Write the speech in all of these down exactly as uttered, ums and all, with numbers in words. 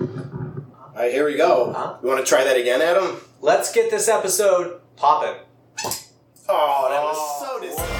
All right, here we go. Huh? You want to try that again, Adam? Let's get this episode popping. Oh, that was oh, so disappointing.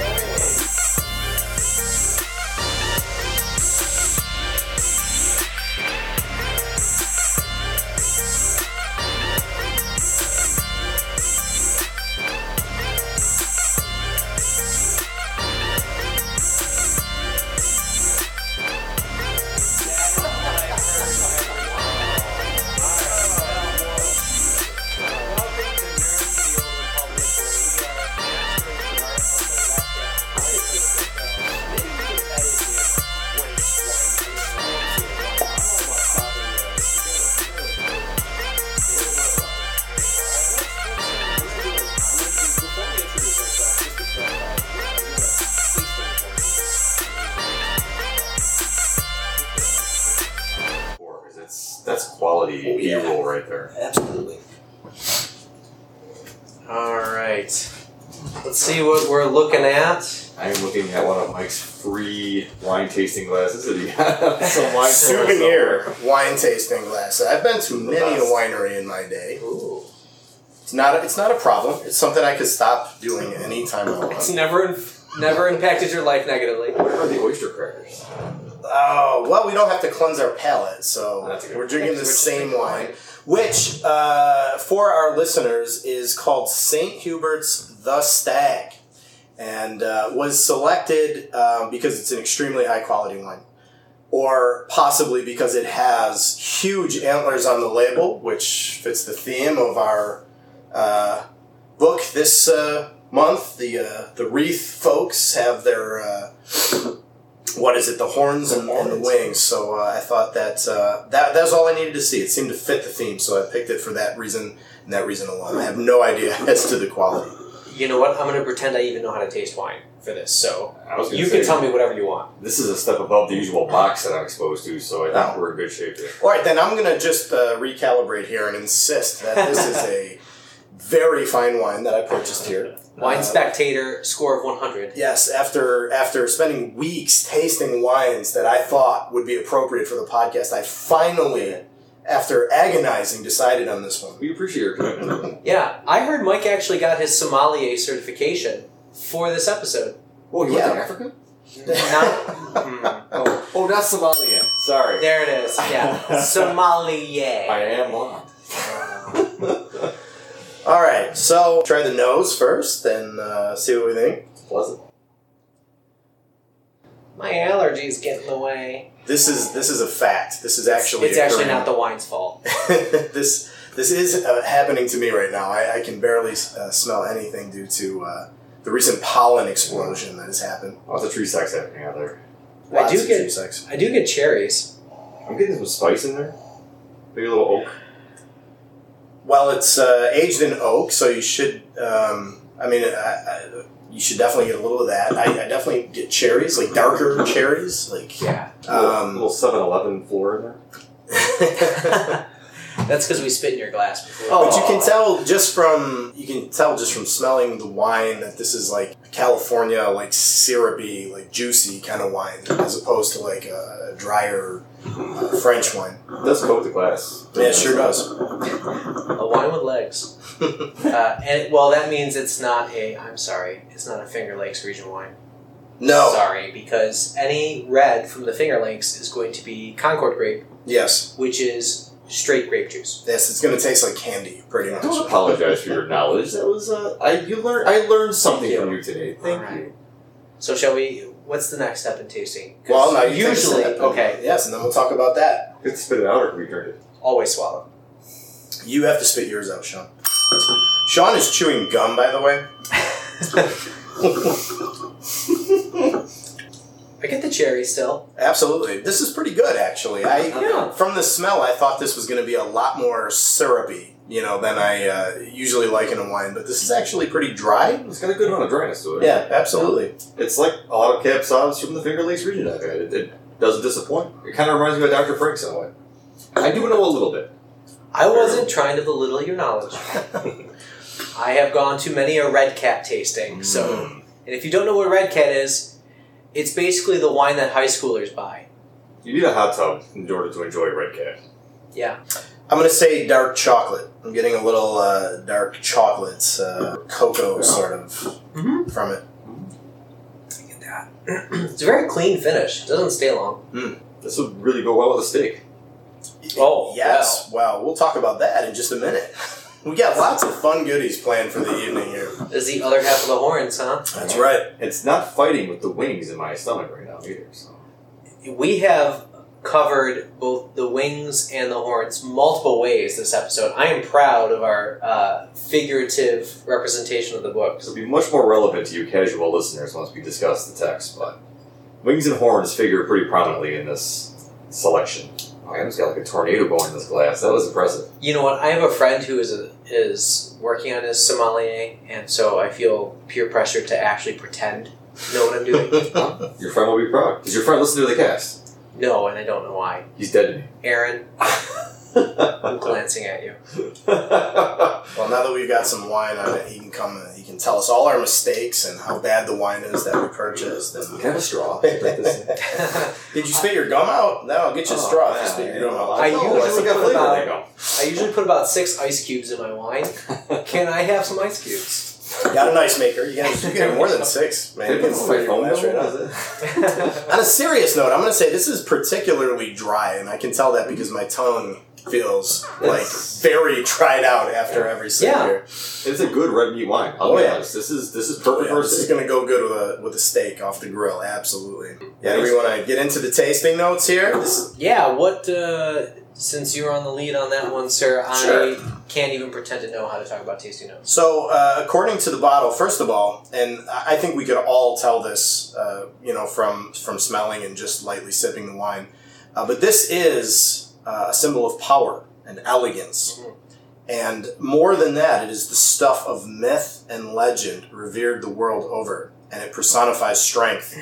Tasting glasses. Some wine souvenir somewhere. Wine tasting glasses. I've been to many a winery in my day. Ooh. It's not. A, it's not a problem. It's something I could stop doing any time I want. It's never, never impacted your life negatively. What about the oyster crackers? Oh well, we don't have to cleanse our palate, so we're drinking the same wine, which uh, for our listeners is called Saint Hubert's The Stag. And uh, was selected uh, because it's an extremely high-quality wine, or possibly because it has huge antlers on the label, which fits the theme of our uh, book this uh, month. The uh, the wreath folks have their, uh, what is it, the horns and, and the wings. So uh, I thought that, uh, that that was all I needed to see. It seemed to fit the theme, so I picked it for that reason and that reason alone. I have no idea as to the quality. You know what? I'm going to pretend I even know how to taste wine for this, so you say, can tell me whatever you want. This is a step above the usual box that I'm exposed to, so I think oh. we're in good shape there. All right, then I'm going to just uh, recalibrate here and insist that this is a very fine wine that I purchased here. Wine uh, Spectator score of one hundred. Yes, after after spending weeks tasting wines that I thought would be appropriate for the podcast, I finally... after agonizing, decided on this one. We appreciate your commitment. Yeah, I heard Mike actually got his sommelier certification for this episode. Oh, you yeah. went to Africa? Not, mm, oh. oh, not sommelier. Sorry. There it is, yeah. Sommelier. I am blonde. All right, so try the nose first and uh, see what we think. Pleasant. My allergies get in the way. This is this is a fact. This is actually it's, it's actually not the wine's fault. this this is uh, happening to me right now. I, I can barely uh, smell anything due to uh, the recent pollen explosion that has happened. Lots of tree sex happening out there. Lots I do of get tree sex. I do get cherries. I'm getting some spice in there. Maybe a little oak. Well, it's uh, aged in oak, so you should. Um, I mean, I, I, you should definitely get a little of that. I, I definitely get cherries, like darker cherries, like yeah. Um, a little seven eleven floor in there. That's because we spit in your glass before. Oh. But you can tell just from you can tell just from smelling the wine that this is like California, like syrupy, like juicy kind of wine, as opposed to like a drier uh, French wine. It does coat the glass. Yeah, it sure does. A wine with legs. uh, and well, that means it's not a. I'm sorry, it's not a Finger Lakes region wine. No. Sorry, because any red from the Finger Lakes is going to be Concord grape. Yes. Which is straight grape juice. Yes, it's going to taste like candy, pretty much. I don't apologize for your knowledge. That was, uh, I you learned, I learned something you. from you today. Thank right. you. So shall we, what's the next step in tasting? Well, no, usually, okay. Yes, and then we'll talk about that. You have to spit it out or we drink it? Always swallow. You have to spit yours out, Sean. Sean is chewing gum, by the way. I get the cherry still. Absolutely. This is pretty good, actually. I yeah. From the smell, I thought this was going to be a lot more syrupy, you know, than I uh, usually like in a wine. But this is actually pretty dry. It's got a good amount of dryness to it. Yeah, absolutely. It's like a lot of cab sauds from the Finger Lakes region. It, it doesn't disappoint. It kind of reminds me of Doctor Frank's in a way. I do know a little bit. I wasn't trying to belittle your knowledge. I have gone to many a Red Cat tasting. So, mm. And if you don't know what Red Cat is, it's basically the wine that high schoolers buy. You need a hot tub in order to enjoy Red Cat. Yeah. I'm going to say dark chocolate. I'm getting a little uh, dark chocolates, uh, cocoa sort of mm-hmm. from it. I get that. It's a very clean finish. It doesn't stay long. Mm. This would really go well with a steak. Oh, yes. Wow. wow. We'll talk about that in just a minute. We got lots of fun goodies planned for the evening here. This is the other half of the horns, huh? That's right. It's not fighting with the wings in my stomach right now either. So. We have covered both the wings and the horns multiple ways this episode. I am proud of our uh, figurative representation of the book. It'll be much more relevant to you casual listeners once we discuss the text, but wings and horns figure pretty prominently in this selection. I almost got like a tornado going in this glass. That was impressive. You know what? I have a friend who is a, is working on his sommelier, and so I feel peer pressure to actually pretend to know what I'm doing. Your friend will be proud. Does your friend listen to the cast? No, and I don't know why. He's dead to me. Aaron, I'm glancing at you. Well, now that we've got some wine on it, he can come. He can tell us all our mistakes and how bad the wine is that we purchased. Can I have a straw? Did you spit your gum out? No, I'll get you a straw. Oh, you yeah, your gum I, oh, usually I, put about, I usually put about six ice cubes in my wine. Can I have some ice cubes? Got an ice maker. You can get more than six, man. You can play phone right now. On a serious note, I'm going to say this is particularly dry, and I can tell that because my tongue feels like very dried out after every sip yeah. here. It's a good red meat wine. I'll oh, be yeah. honest. This is this is perfect. Oh, yeah. This is going to go good with a with a steak off the grill. Absolutely. Yeah. Do we want to get into the tasting notes here? This, yeah. What? Uh, Since you're on the lead on that one, sir, I sure. can't even pretend to know how to talk about tasty notes. So, uh, according to the bottle, first of all, and I think we could all tell this, uh, you know, from, from smelling and just lightly sipping the wine, uh, but this is uh, a symbol of power and elegance. Mm-hmm. And more than that, it is the stuff of myth and legend revered the world over, and it personifies strength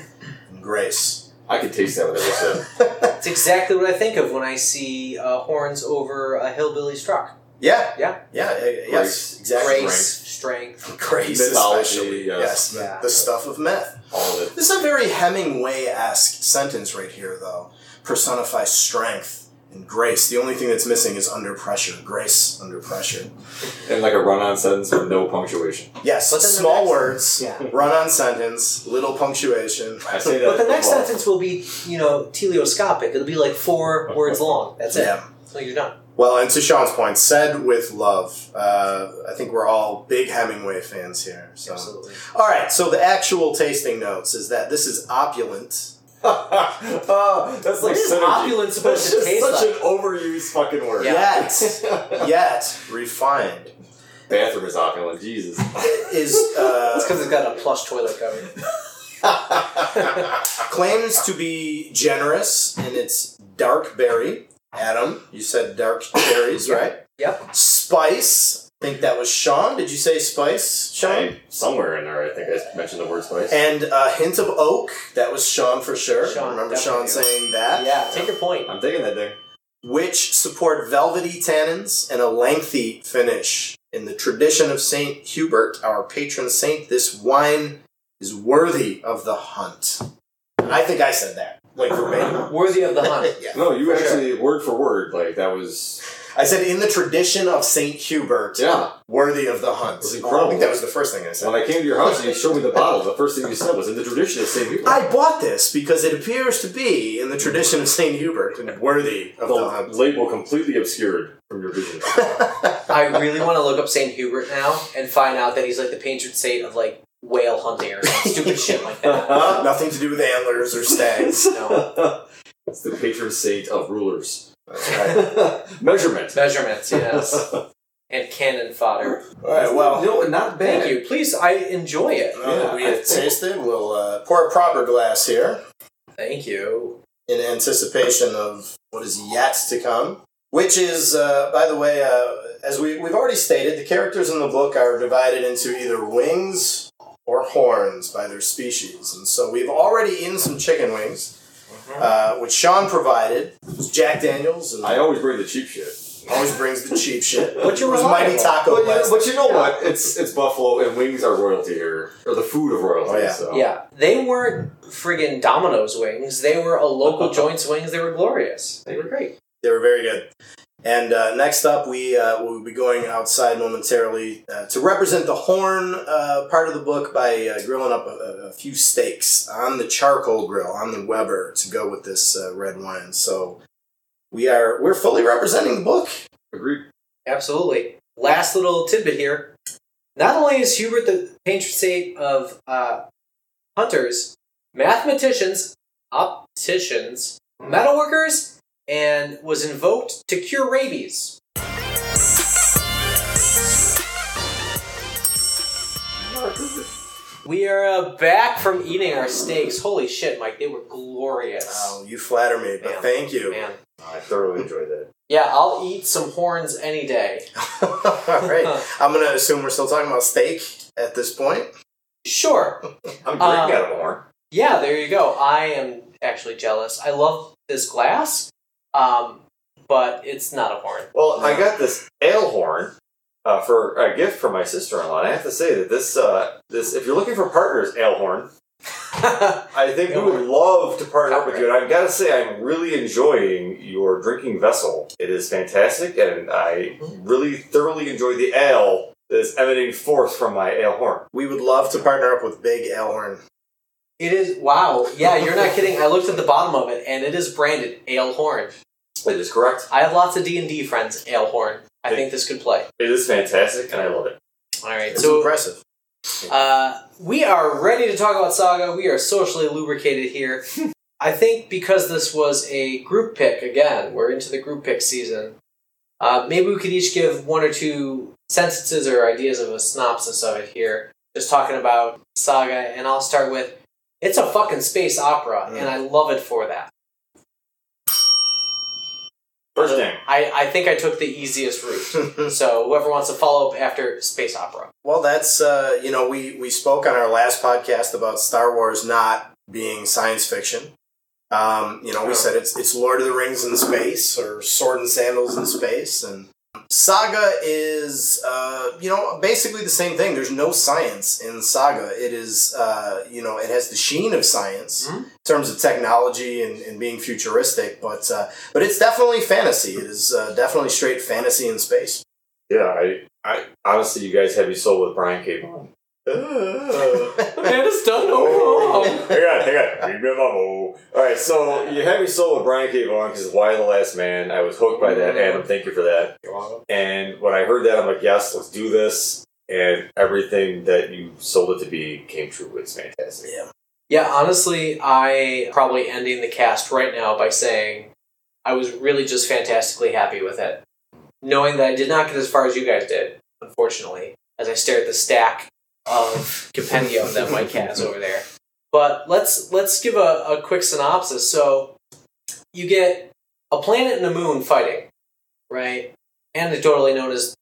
and grace. I could taste that with every sip. It's exactly what I think of when I see uh, horns over a hillbilly struck. Yeah. Yeah. Yeah. yeah yes. Exactly. Grace, strength. strength. Grace, especially. Yes. yes. Yeah. The stuff of myth. All of it. This is a very Hemingway-esque sentence right here, though. Personify strength and grace. The only thing that's missing is under pressure. Grace under pressure. And like a run-on sentence with no punctuation. Yes. Small words. Yeah. Run-on sentence. Little punctuation. I say that. But the next well. sentence will be, you know, teleoscopic. It'll be like four words long. That's it. Yeah. So you're done. Well, and to Sean's point, said with love. Uh, I think we're all big Hemingway fans here. So. Absolutely. All right. So the actual tasting notes is that this is opulent. oh, that's what like is opulent supposed that's to taste such like? An overused fucking word. Yeah. Yet, yet refined. Bathroom is opulent. Jesus. It is uh, it's because it's got a plush toilet cover. Claims to be generous in its dark berry. Adam, you said dark berries, right? Yep. Spice. I think that was Sean. Did you say spice, Sean? I, somewhere in there, I think I mentioned the word spice. And a hint of oak. That was Sean for sure. Sean, I remember Sean saying that. Yeah, take your point. I'm taking that thing. Which support velvety tannins and a lengthy finish. In the tradition of Saint Hubert, our patron saint, this wine is worthy of the hunt. And I think I said that. Like verbatim. Worthy of the hunt. yeah. No, you for actually, sure. word for word, like that was... I said, in the tradition of Saint Hubert, yeah. worthy of the hunt. Oh, I think that was the first thing I said. When I came to your house and you showed me the bottle, the first thing you said was, in the tradition of Saint Hubert. I bought this because it appears to be in the tradition of Saint Hubert and worthy of the, the hunt. Label completely obscured from your vision. I really want to look up Saint Hubert now and find out that he's like the patron saint of like whale hunting or stupid shit like that. Uh-huh. Nothing to do with antlers or stags. No. It's the patron saint of rulers. That's right. Measurement. Measurements, yes. And cannon fodder. All right, well. No, not bad. Thank you. Please, I enjoy it. Well, yeah. We have tasted. We'll uh, pour a proper glass here. Thank you. In anticipation of what is yet to come, which is, uh, by the way, uh, as we, we've already stated, the characters in the book are divided into either wings or horns by their species. And so we've already eaten some chicken wings. Uh, which Sean provided was Jack Daniels. And I always bring the cheap shit. Always brings the cheap shit. But you're was Mighty Taco. But, yeah, but you know yeah. what? It's it's buffalo and wings are royalty here, or the food of royalty. Oh, yeah. So. yeah, they weren't friggin' Domino's wings. They were a local joint's wings. They were glorious. They were great. They were very good. And uh, next up, we uh, will be going outside momentarily uh, to represent the horn uh, part of the book by uh, grilling up a, a few steaks on the charcoal grill, on the Weber, to go with this uh, red wine. So we are, we're fully representing the book. Agreed. Absolutely. Last little tidbit here. Not only is Hubert the patron saint of uh, hunters, mathematicians, opticians, metalworkers, and was invoked to cure rabies. We are uh, back from eating our steaks. Holy shit, Mike, they were glorious. Oh, you flatter me, but man, thank you. Man. I thoroughly enjoyed that. Yeah, I'll eat some horns any day. All right. I'm going to assume we're still talking about steak at this point. Sure. I'm drinking um, out of a horn. Yeah, there you go. I am actually jealous. I love this glass. Um, but it's not a horn. Well, I got this ale horn uh, for a gift from my sister-in-law, and I have to say that this, uh, this if you're looking for partners, ale horn, I think ale we horn. would love to partner Copper. up with you. And I've got to say, I'm really enjoying your drinking vessel. It is fantastic, and I really thoroughly enjoy the ale that is emanating forth from my ale horn. We would love to partner up with Big Ale Horn. It is, wow, yeah, you're not kidding. I looked at the bottom of it, and it is branded Ale Horn. It is correct. I have lots of D and D friends, Ale Horn. I it, think this could play. It is fantastic, and I love it. All right, it's so impressive. Uh, we are ready to talk about Saga. We are socially lubricated here. I think because this was a group pick, again, we're into the group pick season, uh, maybe we could each give one or two sentences or ideas of a synopsis of it here, just talking about Saga, and I'll start with, it's a fucking space opera, mm. and I love it for that. First name. I, I think I took the easiest route. So whoever wants to follow up after space opera. Well, that's, uh, you know, we, we spoke on our last podcast about Star Wars not being science fiction. Um, you know, we oh. said it's it's Lord of the Rings in space, or Sword and Sandals in space, and Saga is, uh, you know, basically the same thing. There's no science in Saga. It is, uh, you know, it has the sheen of science mm-hmm. in terms of technology and, and being futuristic, but uh, but it's definitely fantasy. It is uh, definitely straight fantasy in space. Yeah, I, I honestly, you guys have me sold with Brian K. Vaughan. The man is done no wrong. Hang on, hang on. Alright, so you had me sold with Brian K. Vaughan because Y: The Last Man. I was hooked by that. Adam, thank you for that. And when I heard that, I'm like, yes, let's do this. And everything that you sold it to be came true. It's fantastic. Yeah, yeah, honestly, I probably ending the cast right now by saying I was really just fantastically happy with it. Knowing that I did not get as far as you guys did, unfortunately, as I stare at the stack of compendium that Mike has over there. But let's let's give a, a quick synopsis. So you get a planet and a moon fighting, right? Anecdotally known as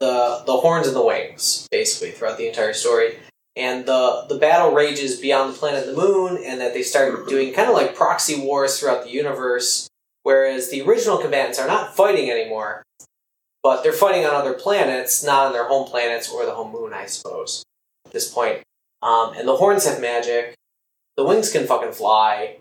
the the horns and the wings, basically, throughout the entire story. And the, the battle rages beyond the planet and the moon, and that they start doing kind of like proxy wars throughout the universe, whereas the original combatants are not fighting anymore. But they're fighting on other planets, not on their home planets or the home moon, I suppose, at this point. Um, and the horns have magic. The wings can fucking fly.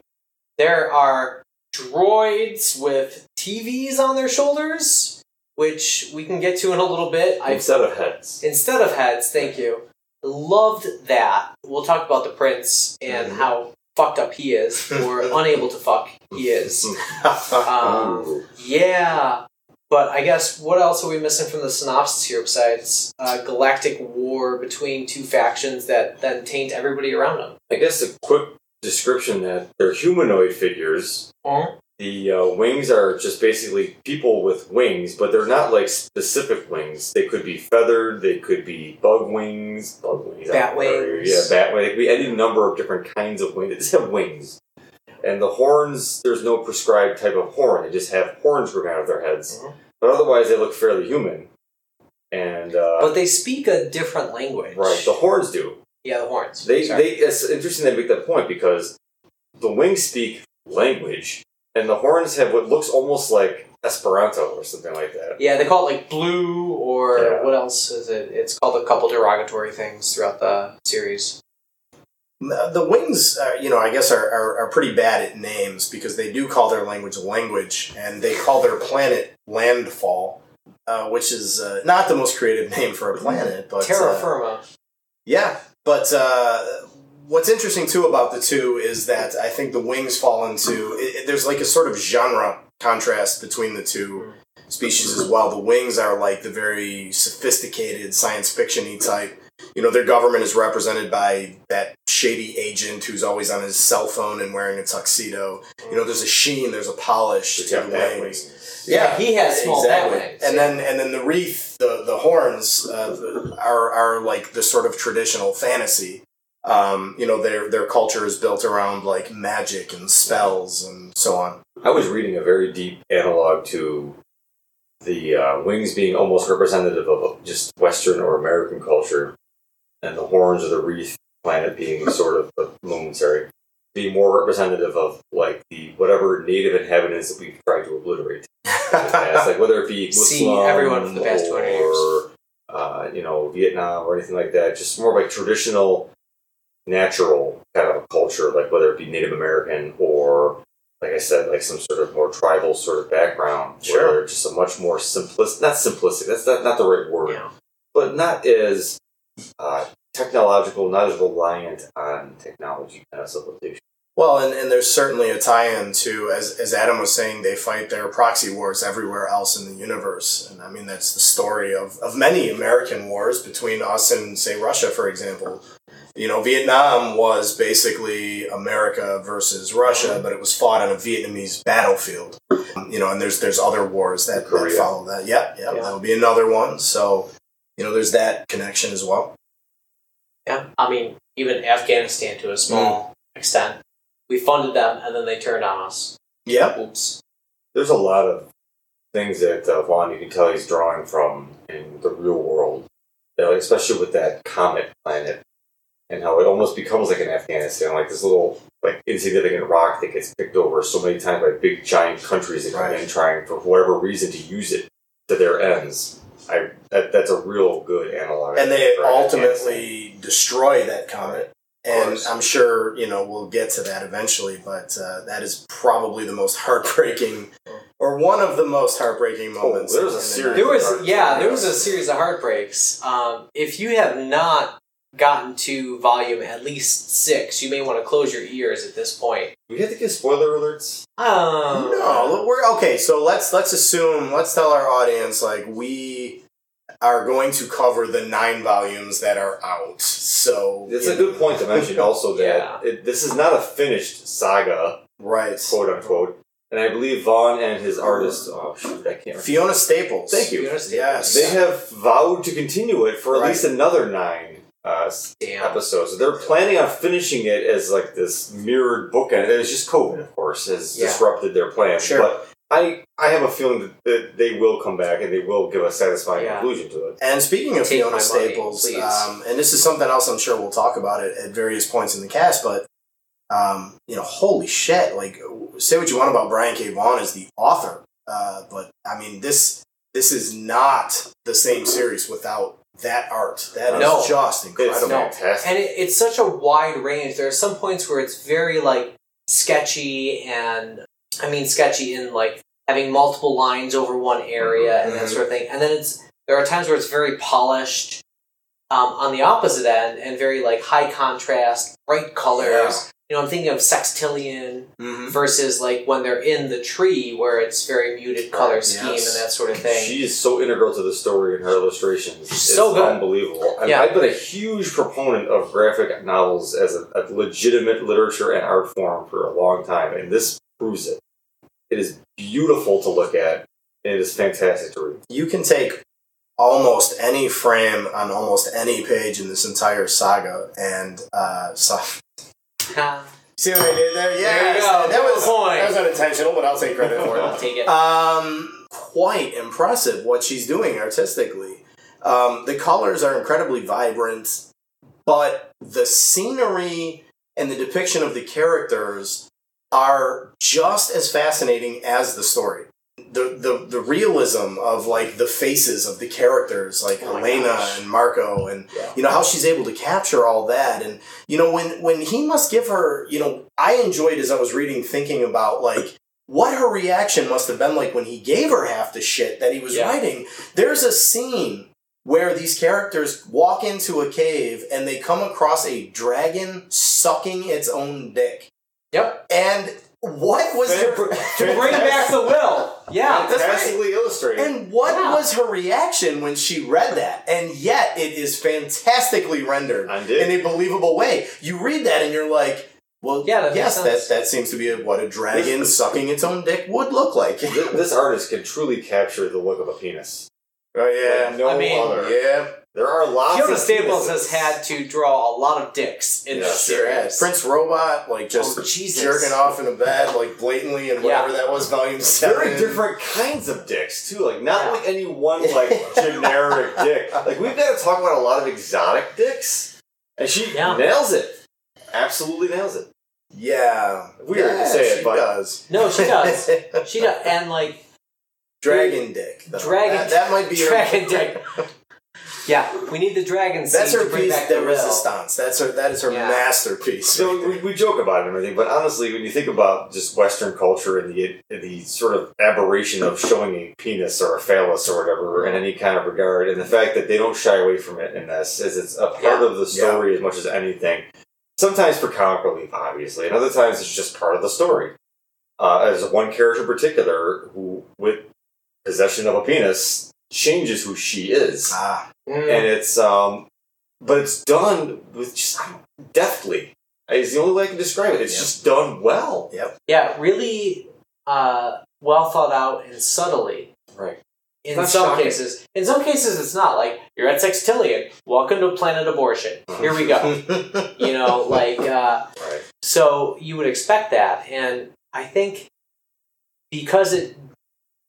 There are droids with T Vs on their shoulders, which we can get to in a little bit. Instead I've, of heads. Instead of heads, thank you. Loved that. We'll talk about the prince and mm-hmm. how fucked up he is, or unable to fuck he is. Um, yeah. But I guess, what else are we missing from the synopsis here besides uh, galactic war between two factions that then taint everybody around them? I guess a quick description that they're humanoid figures. Mm-hmm. The uh, wings are just basically people with wings, but they're not like specific wings. They could be feathered, they could be bug wings, bug wings. Bat wings. Yeah, bat wings. They could be any number of different kinds of wings. They just have wings. And the horns, there's no prescribed type of horn. They just have horns growing out of their heads. Mm-hmm. But otherwise, they look fairly human. And uh, But they speak a different language. Right, the horns do. Yeah, the horns. They, they, it's interesting they make that point because the wings speak language, and the horns have what looks almost like Esperanto or something like that. Yeah, they call it like blue or yeah. What else is it? It's called a couple derogatory things throughout the series. The Wings, uh, you know, I guess are, are, are pretty bad at names because they do call their language language, and they call their planet Landfall, uh, which is uh, not the most creative name for a planet. But Terra Firma. Uh, yeah, but uh, what's interesting, too, about the two is that I think The Wings fall into... It, it, there's like a sort of genre contrast between the two species as well. The Wings are like the very sophisticated science fiction-y type. You know, their government is represented by that shady agent who's always on his cell phone and wearing a tuxedo. You know, there's a sheen, there's a polish to the Wings. Yeah, yeah, he has small exactly. wings. And yeah. then and then the wreath, the, the horns, uh, are are like the sort of traditional fantasy. Um, you know, their their culture is built around like magic and spells and so on. I was reading a very deep analog to the uh, wings being almost representative of just Western or American culture, and the horns of the wreath planet being sort of a momentary, being more representative of like the whatever native inhabitants that we've tried to obliterate. Past, like whether it be Muslim, see everyone from the past twenty years, or uh, you know, Vietnam or anything like that. Just more like traditional, natural kind of a culture, like whether it be Native American or, like I said, like some sort of more tribal sort of background. Sure. Where just a much more simplistic, not simplistic. That's not not the right word, yeah. But not as Uh, technological, not as reliant on technology kind of civilization. Well, and, and there's certainly a tie-in to, as as Adam was saying, they fight their proxy wars everywhere else in the universe. And I mean, that's the story of, of many American wars between us and, say, Russia, for example. You know, Vietnam was basically America versus Russia, but it was fought on a Vietnamese battlefield. You know, and there's there's other wars that, that follow that. Yep, yep, yeah, that would be another one. So, you know, there's that connection as well. Yeah, I mean, even Afghanistan to a small mm. extent. We funded them, and then they turned on us. Yeah. Oops. There's a lot of things that uh, Vaughan, you can tell he's drawing from in the real world, you know, especially with that comet planet, and how it almost becomes like an Afghanistan, like this little like insignificant rock that gets picked over so many times by big, giant countries that right. come in trying, for whatever reason, to use it to their ends. I, that, that's a real good analog. And they ultimately destroy that comet. And I'm sure, you know, we'll get to that eventually, but uh, that is probably the most heartbreaking, or one of the most heartbreaking moments. Oh, there was a series. There was, yeah, there was a series of heartbreaks. Um, if you have not gotten to volume at least six, you may want to close your ears at this point. We have to give spoiler alerts. Oh no, we're okay. So let's let's assume let's tell our audience like we are going to cover the nine volumes that are out. So it's a know. good point to mention also that yeah. it, this is not a finished saga, right? Quote unquote. And I believe Vaughan and his artist, oh shoot, I can't remember. Fiona Staples. Thank you. Fiona Staples. Yes, they have vowed to continue it for at right. least another nine. Uh, episodes. So they're planning on finishing it as like this mirrored book, and it's just COVID, of course, has yeah. disrupted their plans. Sure. But I, I have a feeling that they will come back and they will give a satisfying yeah. conclusion to it. And speaking I'll of Fiona Staples, money, um, and this is something else I'm sure we'll talk about it at various points in the cast, but um, you know, holy shit! Like, say what you want about Brian K. Vaughan as the author, uh, but I mean this this is not the same series without that art. That no. is just incredible. No. And it, it's such a wide range. There are some points where it's very, like, sketchy, and, I mean, sketchy in, like, having multiple lines over one area mm-hmm. and that sort of thing. And then it's there are times where it's very polished um, on the opposite end and very, like, high contrast, bright colors. Yeah. You know, I'm thinking of Sextillion mm-hmm. versus, like, when they're in the tree where it's very muted color scheme yes. and that sort of thing. She is so integral to the story and her illustrations. She's so good. Unbelievable. I mean, yeah. I've been a huge proponent of graphic novels as a, a legitimate literature and art form for a long time, and this proves it. It is beautiful to look at, and it is fantastic to read. You can take almost any frame on almost any page in this entire saga, and, uh, so... See what I did there? Yes. There you go. That was, point. that was unintentional, but I'll take credit for it. I'll take it. Um, quite impressive what she's doing artistically. Um, the colors are incredibly vibrant, but the scenery and the depiction of the characters are just as fascinating as the story. the, the the realism of like the faces of the characters, like oh Elena and Marco, and yeah. you know how she's able to capture all that. And you know when when he must give her, you know, I enjoyed as I was reading thinking about like what her reaction must have been like when he gave her half the shit that he was yeah. writing. There's a scene where these characters walk into a cave and they come across a dragon sucking its own dick. Yep. And what was her... To bring back The Will. Yeah. Fantastically right. illustrated. And what wow. was her reaction when she read that? And yet it is fantastically rendered Undid. in a believable way. You read that and you're like... Well, yeah, that yes, that, that seems to be a, what a dragon sucking its own dick would look like. This, this artist can truly capture the look of a penis. Oh, yeah. Like no I mean, other. Yeah. There are lots Fiona of Staples penises. Has had to draw a lot of dicks in yeah, this series. Prince Robot, like, just oh, jerking off in a bed, like, blatantly, and whatever yeah. that was, volume seven. Very different kinds of dicks, too. Like, not yeah. like any one, like, generic dick. Like, we've got to talk about a lot of exotic dicks. And she yeah. nails it. Absolutely nails it. Yeah. Weird yeah, to say it, she but... does. No, she does. She does. And, like... Dragon dick. Though. Dragon that, that might be Dragon her... dick. Yeah, we need the dragon scene. That's her to bring piece back de resistance. That's her, that is her yeah. masterpiece. So right we, we joke about it and everything, but honestly, when you think about just Western culture and the, the sort of aberration of showing a penis or a phallus or whatever in any kind of regard, and the fact that they don't shy away from it in this, is it's a part yeah. of the story yeah. as much as anything. Sometimes for comic relief, obviously, and other times it's just part of the story. Uh, as one character in particular, who, with possession of a penis, changes who she is. Ah. Mm. And it's, um, but it's done with just deftly. It's the only way I can describe it. It's yep. just done well. Yep. Yeah, really uh, well thought out and subtly. Right. In That's some shocking. cases. In some cases, it's not. Like, you're at Sextillion. Welcome to Planet Abortion. Here we go. You know, like, uh, right. so you would expect that. And I think because it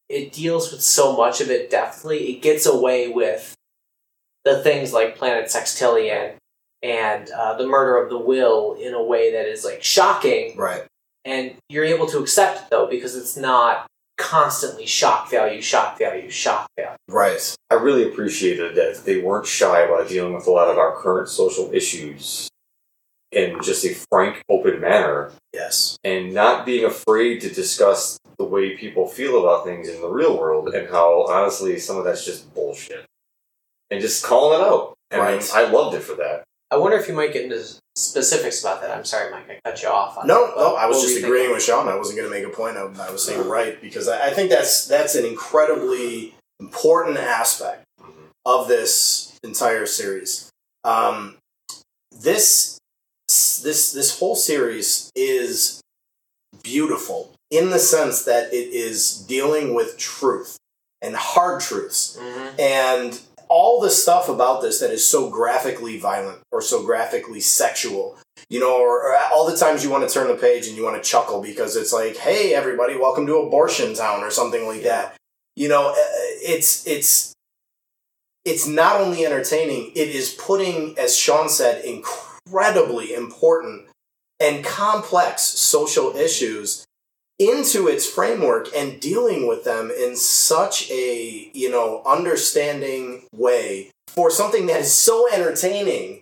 it deals with so much of it deftly, it gets away with the things like Planet Sextillion and uh, the murder of the Will in a way that is, like, shocking. Right. And you're able to accept it, though, because it's not constantly shock value, shock value, shock value. Right. I really appreciated that they weren't shy about dealing with a lot of our current social issues in just a frank, open manner. Yes. And not being afraid to discuss the way people feel about things in the real world and how, honestly, some of that's just bullshit. And just calling it out. And right. I loved it for that. I wonder if you might get into specifics about that. I'm sorry, Mike, I cut you off. On no, that, no, I was just agreeing with Sean. I wasn't going to make a point of I was saying uh-huh. right, because I, I think that's that's an incredibly important aspect mm-hmm. of this entire series. Um, this this this whole series is beautiful in the sense that it is dealing with truth and hard truths mm-hmm. and all the stuff about this that is so graphically violent or so graphically sexual, you know, or, or all the times you want to turn the page and you want to chuckle because it's like, hey, everybody, welcome to Abortion Town or something like that. You know, it's it's it's not only entertaining, it is putting, as Sean said, incredibly important and complex social issues into its framework and dealing with them in such a, you know, understanding way for something that is so entertaining.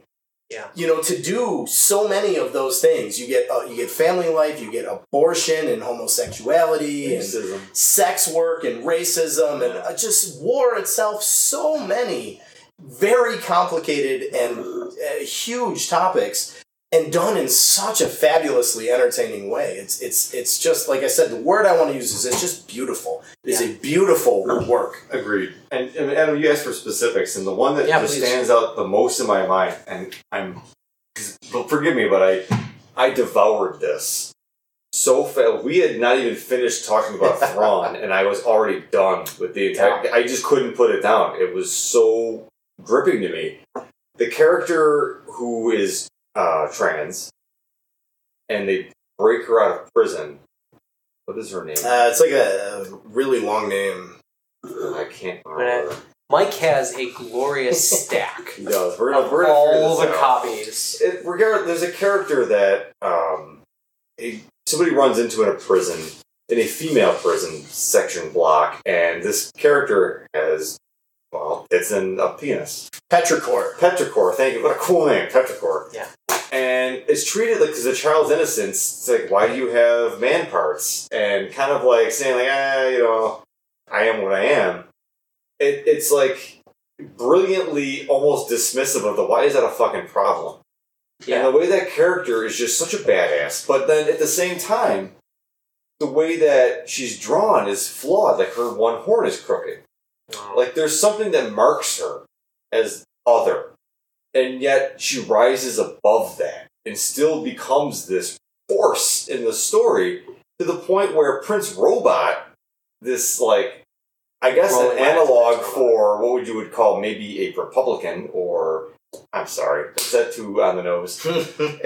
Yeah. You know, to do so many of those things. You get uh, you get family life, you get abortion and homosexuality racism. And sex work and racism yeah. and uh, just war itself. So many very complicated and uh, huge topics. And done in such a fabulously entertaining way. It's it's it's just, like I said, the word I want to use is it's just beautiful. It is yeah. a beautiful work. Agreed. And, and Adam, you asked for specifics, and the one that yeah, just please. stands out the most in my mind, and I'm, but forgive me, but I I devoured this so fast. We had not even finished talking about Thrawn, and I was already done with the entire. Yeah. I just couldn't put it down. It was so gripping to me. The character who is Uh, trans, and they break her out of prison. What is her name? Uh, it's like a, a really long name. I can't remember. I, Mike has a glorious stack. He does. We're gonna, we're gonna all the out. copies. It, regard, there's a character that um, a, somebody runs into in a prison, in a female prison section block, and this character has, well, it's in a penis. Petrichor. Petrichor, thank you. What a cool name, Petrichor. Yeah. And it's treated like, because a child's innocence, it's like, why do you have man parts? And kind of like saying, like, ah, you know, I am what I am. It, it's like brilliantly almost dismissive of the, why is that a fucking problem? Yeah. And the way that character is just such a badass. But then at the same time, the way that she's drawn is flawed. Like, her one horn is crooked. Like, there's something that marks her as other. And yet she rises above that and still becomes this force in the story, to the point where Prince Robot, this, like, I guess an analog for what would you would call maybe a Republican, or, I'm sorry, is that too on the nose? a,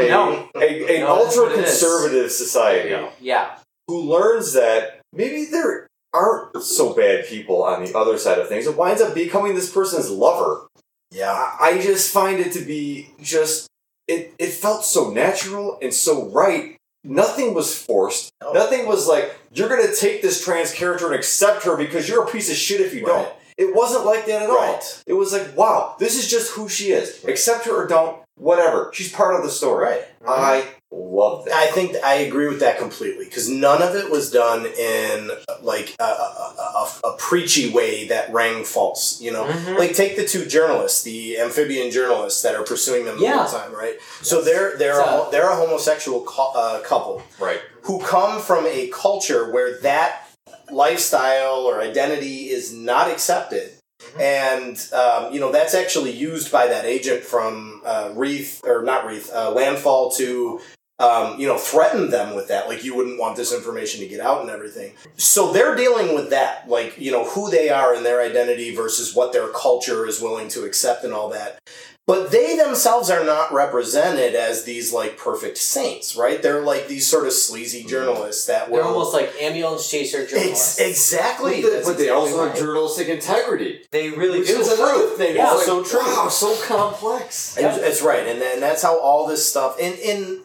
no. A, a no, ultra-conservative society. No. Yeah. Who learns that maybe there aren't so bad people on the other side of things. It winds up becoming this person's lover. Yeah. I just find it to be just, it, it felt so natural and so right. Nothing was forced. No. Nothing was like, you're going to take this trans character and accept her because you're a piece of shit if you right. don't. It wasn't like that at right. all. It was like, wow, this is just who she is. Right. Accept her or don't, whatever. She's part of the story. Right. Right. I love that. I think I agree with that completely, because none of it was done in, like, a, a, a, a preachy way that rang false, you know? Mm-hmm. Like, take the two journalists, the amphibian journalists that are pursuing them yeah. the whole time, right? Yes. So they're, they're, a, a, they're a homosexual co- uh, couple. Right. Who come from a culture where that lifestyle or identity is not accepted. And, um, you know, that's actually used by that agent from uh, Wreath, or not Wreath, uh, Landfall, to, um, you know, threaten them with that. Like, you wouldn't want this information to get out and everything. So they're dealing with that, like, you know, who they are and their identity versus what their culture is willing to accept and all that. But they themselves are not represented as these, like, perfect saints, right? They're, like, these sort of sleazy journalists that were... They're almost like ambulance chaser journalists. Ex- exactly. But, the, but they exactly also right. have journalistic integrity. They really Which do. Which is another thing. Yeah. It's like, so true. Wow, so complex. Yeah. And, that's right. And, and that's how all this stuff... And, and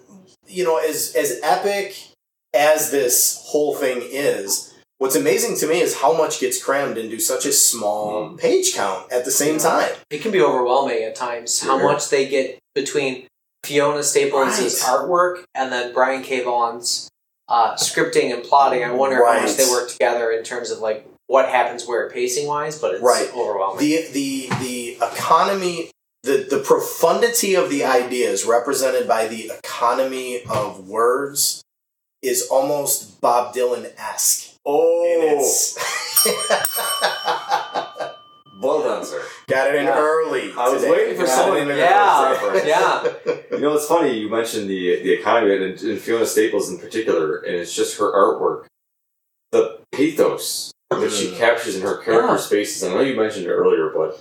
you know, as as epic as this whole thing is... What's amazing to me is how much gets crammed into such a small mm. page count at the same time. It can be overwhelming at times, sure. how much they get between Fiona Staples' right. artwork and then Brian K. Vaughan's uh, scripting and plotting. I wonder right. how much they work together in terms of, like, what happens where pacing-wise, but it's right. overwhelming. The the the economy, the, the profundity of the ideas represented by the economy of words is almost Bob Dylan-esque. Oh, well done, sir. Got it in yeah. early. I was today. waiting for someone. Yeah, yeah. You know, it's funny you mentioned the the economy and, and Fiona Staples in particular, and it's just her artwork, the pathos that she captures in her character yeah. spaces. I know you mentioned it earlier, but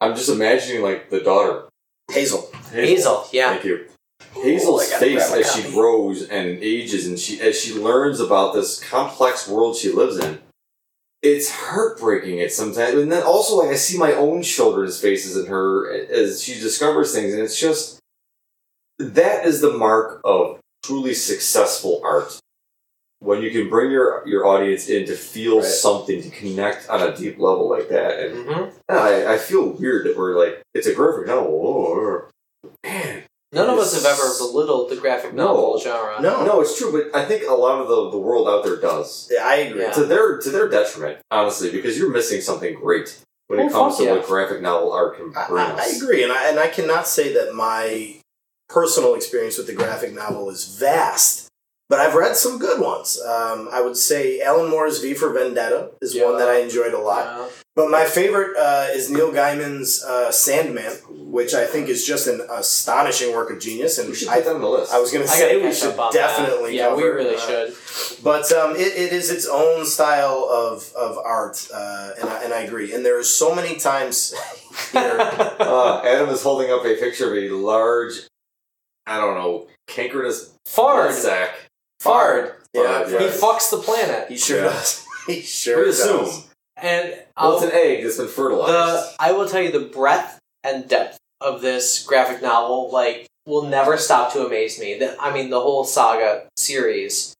I'm just imagining, like, the daughter, Hazel. Hazel, Hazel yeah. Thank you. Hazel's Ooh, face as she grows and ages, and she as she learns about this complex world she lives in, it's heartbreaking at sometimes. And then also, like, I see my own children's faces in her as she discovers things, and it's just, that is the mark of truly successful art. When you can bring your your audience in to feel right. something, to connect on a deep level like that, and mm-hmm. I, I feel weird that we're like, it's a graphic novel, man. None of us have ever belittled the graphic novel no, genre. No, no, it's true, but I think a lot of the, the world out there does. Yeah, I agree. Yeah. To their to their detriment, honestly, because you're missing something great when oh, it comes to yeah. what graphic novel art can bring us. I, I agree, and I and I cannot say that my personal experience with the graphic novel is vast, but I've read some good ones. Um, I would say Alan Moore's V for Vendetta is yeah. one that I enjoyed a lot. Yeah. But my favorite uh, is Neil Gaiman's uh, Sandman, which I think is just an astonishing work of genius. And we should I, put that on the list. I was going to say we should definitely yeah, cover it. Yeah, we really uh, should. But um, it, it is its own style of, of art, uh, and, I, and I agree. And there are so many times here... uh, Adam is holding up a picture of a large, I don't know, cankerous... Fard. Fard. Fard. Yeah, yeah. He fucks the planet. He sure yeah. does. He sure we does. Assume. And um, well, it's an egg that's been fertilized. The, I will tell you, the breadth and depth of this graphic novel, like, will never stop to amaze me. The, I mean, the whole Saga series,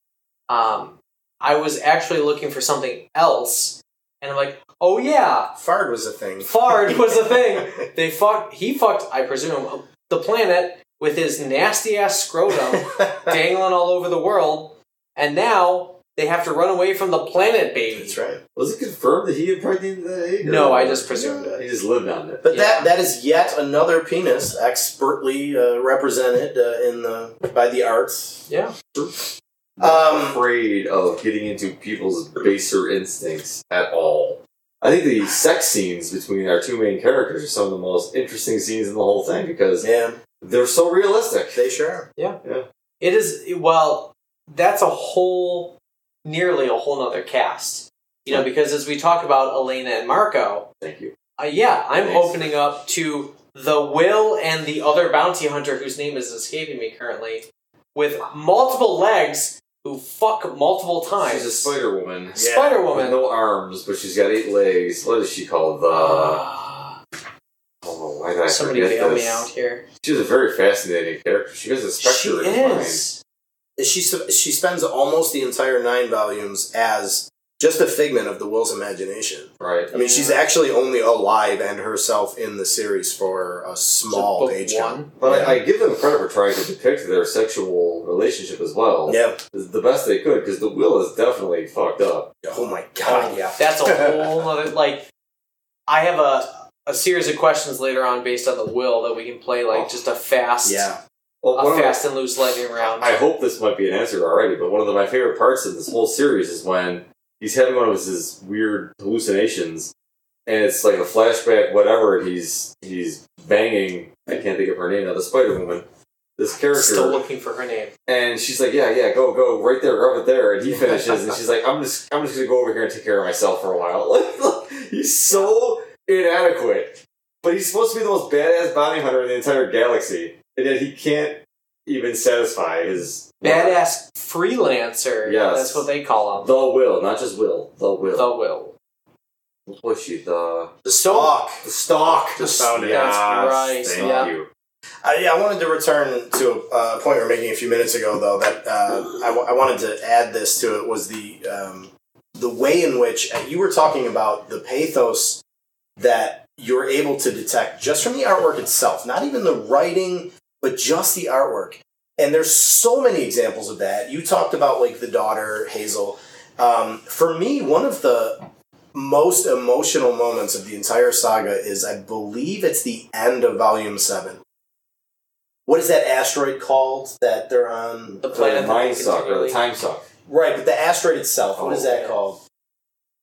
um, I was actually looking for something else, and I'm like, oh yeah, Fard was a thing. Fard was a thing. They fucked. He fucked, I presume, the planet with his nasty ass scrotum dangling all over the world, and now they have to run away from the planet, baby. That's right. Was it confirmed that he impregnated the egg? No, I just presumed it. He just lived on it. But yeah. that that is yet another penis expertly uh, represented uh, in the by the arts. Yeah. I'm um, afraid of getting into people's baser instincts at all. I think the sex scenes between our two main characters are some of the most interesting scenes in the whole thing because yeah. they're so realistic. They sure are. Yeah. yeah. It is, well, that's a whole, nearly a whole nother cast. You know, because as we talk about Elena and Marco. Thank you. Uh, yeah, I'm Thanks. opening up to The Will and the other bounty hunter whose name is escaping me currently with multiple legs. Who fuck multiple times. She's a spider woman. Yeah. Spider woman. With no arms, but she's got eight legs. What is she called? The... Uh, oh, why did I somebody forget bail this? me out here. She's a very fascinating character. She has a specter in her mind. She She spends almost the entire nine volumes as just a figment of the Will's imagination. Right. I mean, yeah. she's actually only alive and herself in the series for a small page count. But yeah. I, I give them credit for trying to depict their sexual relationship as well. Yeah. The best they could, because the Will is definitely fucked up. Oh my god, oh, yeah. That's a whole other... Like, I have a, a series of questions later on based on the Will that we can play, like, oh. just a fast... Yeah. Well, a fast my, and loose lightning round. I hope this might be an answer already, but one of the, my favorite parts of this whole series is when... He's having one of his weird hallucinations, and it's like a flashback, whatever, and he's, he's banging, I can't think of her name now, the Spider Woman, this character. Still looking for her name. And she's like, yeah, yeah, go, go, right there, rub it there, and he finishes, and she's like, I'm just I'm just going to go over here and take care of myself for a while. Like, look, he's so inadequate, but he's supposed to be the most badass bounty hunter in the entire galaxy, and yet he can't even satisfy his... Badass freelancer. Yes. That's what they call him. The Will. Not just Will. The Will. The Will. What was she? The... The Stalk. The Stalk. The Stalk. That's right. Thank yeah. you. I, yeah, I wanted to return to a, a point we were making a few minutes ago, though, that uh, I, w- I wanted to add this to it, was the, um, the way in which... Uh, you were talking about the pathos that you're able to detect just from the artwork itself. Not even the writing... but just the artwork. And there's so many examples of that. You talked about, like, the daughter, Hazel. Um, for me, one of the most emotional moments of the entire saga is, I believe it's the end of Volume seven. What is that asteroid called that they're on? The planet Mind Suck, or the Time Suck. Right, but the asteroid itself, what oh, is that yeah. called?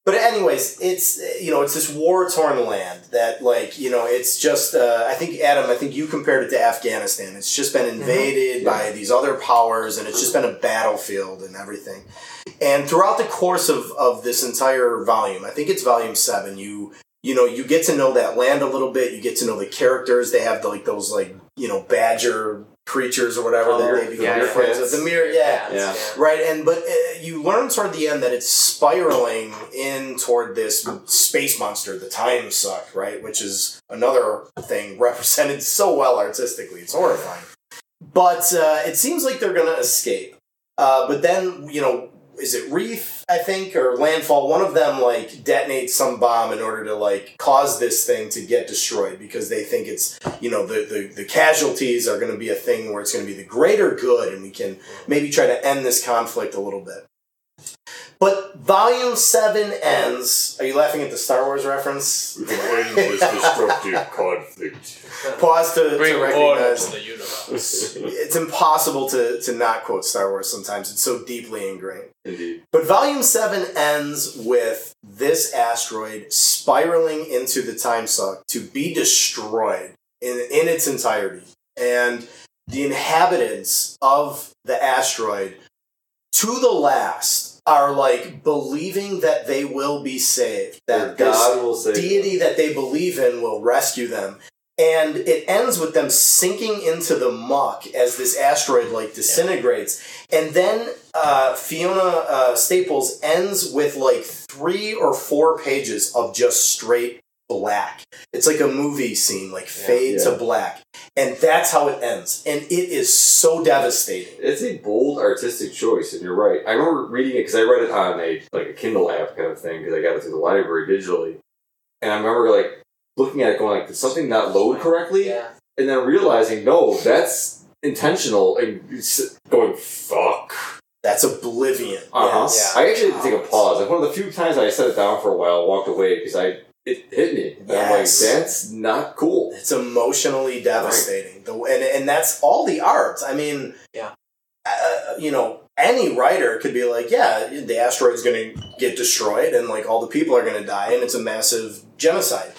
But anyways, it's, you know, it's this war-torn land that, like, you know, it's just, uh, I think, Adam, I think you compared it to Afghanistan. It's just been invaded mm-hmm. by these other powers, and it's just been a battlefield and everything. And throughout the course of, of this entire volume, I think it's Volume seven, you, you know, you get to know that land a little bit. You get to know the characters. They have, the, like, those, like, you know, badger creatures or whatever oh, that they become friends with. The mirror, yeah. yeah. Right, and but uh, you learn toward the end that it's spiraling in toward this space monster, the Time Suck, right? Which is another thing represented so well artistically. It's horrifying. But uh, it seems like they're going to escape. Uh, but then, you know, is it Wreath, I think, or Landfall? One of them, like, detonates some bomb in order to, like, cause this thing to get destroyed because they think it's, you know, the, the, the casualties are going to be a thing where it's going to be the greater good and we can maybe try to end this conflict a little bit. But Volume seven ends... Are you laughing at the Star Wars reference? With an endless destructive conflict. Pause to, Bring to recognize... to the universe. It's impossible to, to not quote Star Wars sometimes. It's so deeply ingrained. Indeed. But Volume seven ends with this asteroid spiraling into the Time Suck to be destroyed in, in its entirety. And the inhabitants of the asteroid, to the last... are, like, believing that they will be saved, that this deity that they believe in will rescue them. And it ends with them sinking into the muck as this asteroid, like, disintegrates. And then uh, Fiona uh, Staples ends with, like, three or four pages of just straight black. It's like a movie scene, like fade yeah, yeah. to black. And that's how it ends. And it is so devastating. It's a bold artistic choice, and you're right. I remember reading it, because I read it on a like a Kindle app kind of thing, because I got it through the library digitally. And I remember like looking at it going like, did something not load correctly? Yeah. And then realizing, no, that's intentional. And going, fuck. That's Oblivion. Uh-huh. Yeah. I actually didn't take a pause. Like, one of the few times I set it down for a while, walked away, because I... it hit me. And yes. I'm like, that's not cool. It's emotionally devastating. Right. The, and, and that's all the arts. I mean, yeah. uh, you know, any writer could be like, yeah, the asteroid's going to get destroyed and like all the people are going to die and it's a massive genocide.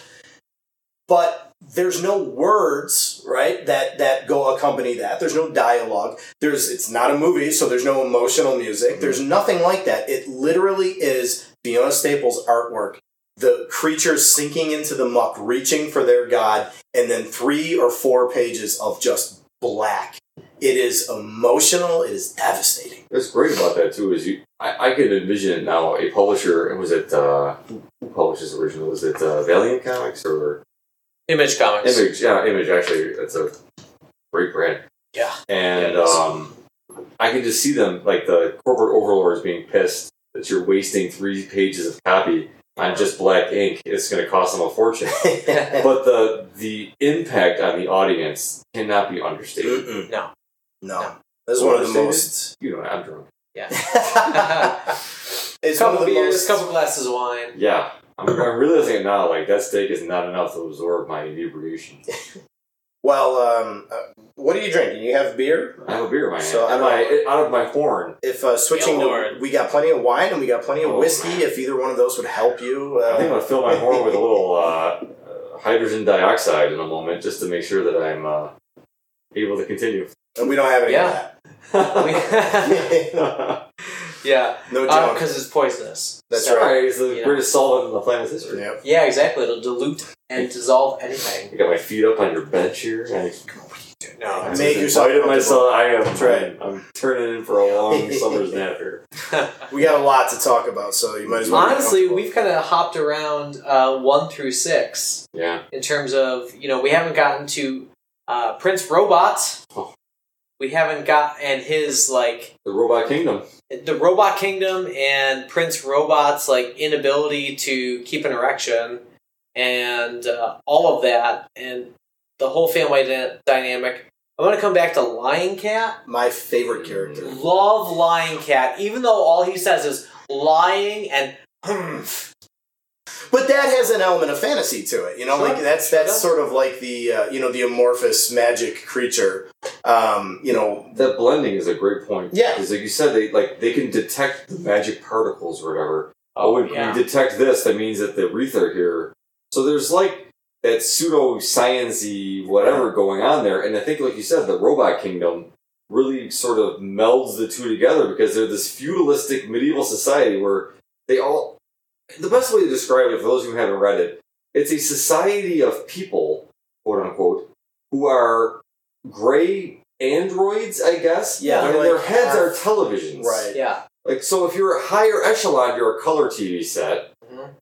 But there's no words, right, that, that go accompany that. There's no dialogue. There's It's not a movie, so there's no emotional music. Mm-hmm. There's nothing like that. It literally is Fiona Staples' artwork. The creatures sinking into the muck, reaching for their god, and then three or four pages of just black. It is emotional. It is devastating. What's great about that, too, is you. I, I could envision now a publisher, was it, uh, who publishes originally? Was it uh, Valiant Comics or? Image Comics. Image, yeah, Image, actually. That's a great brand. Yeah. And um, I can just see them, like the corporate overlords being pissed that you're wasting three pages of copy on just black ink. It's going to cost them a fortune. But the the impact on the audience cannot be understated. Mm-mm. No. No. no. This is one of the most... You know, I'm drunk. Yeah. It's couple one of the beers, most... couple glasses of wine. Yeah. I'm, I'm realizing it now. Like, that steak is not enough to absorb my inebriation. Well, um, uh, what are you drinking? You have beer? I have a beer in my hand. So out, my, it, out of my horn. If uh, switching to... We got plenty of wine and we got plenty of oh, whiskey. Man. If either one of those would help you. Uh, I think I'm going to fill my horn with a little uh, hydrogen dioxide in a moment just to make sure that I'm uh, able to continue. And we don't have any yeah. of that. Yeah. No joke. Because um, it's poisonous. That's so, right. It's the greatest solvent on the planet's history. Yep. Yeah, exactly. It'll dilute and dissolve anything. I got my feet up on your bench here. I, God, what are you doing? No, I made yourself. I myself. I am trying. I'm turning in for a long summer's nap here. We got a lot to talk about, so you might as well. Honestly, we've kind of hopped around uh, one through six. Yeah. In terms of, you know, we haven't gotten to uh, Prince Robot. Oh. We haven't got and his like the Robot Kingdom, the Robot Kingdom, and Prince Robot's like inability to keep an erection. And uh, all of that, and the whole family di- dynamic. I want to come back to Lying Cat. My favorite character. Love Lying Cat, even though all he says is lying and humph. But that has an element of fantasy to it, you know. Sure. Like that's that's sure. sort of like the uh, you know the amorphous magic creature. Um, you know, that blending is a great point. Yeah, because like you said, they like they can detect the magic particles or whatever. Oh, when yeah. we detect this, that means that the ether here. So there's like that pseudo sciencey whatever going on there, and I think, like you said, the Robot Kingdom really sort of melds the two together because they're this feudalistic medieval society where they all. The best way to describe it for those who haven't read it, it's a society of people, quote unquote, who are gray androids, I guess. Yeah, and like their heads half, are televisions, right? Yeah. Like so, if you're a higher echelon, you're a color T V set.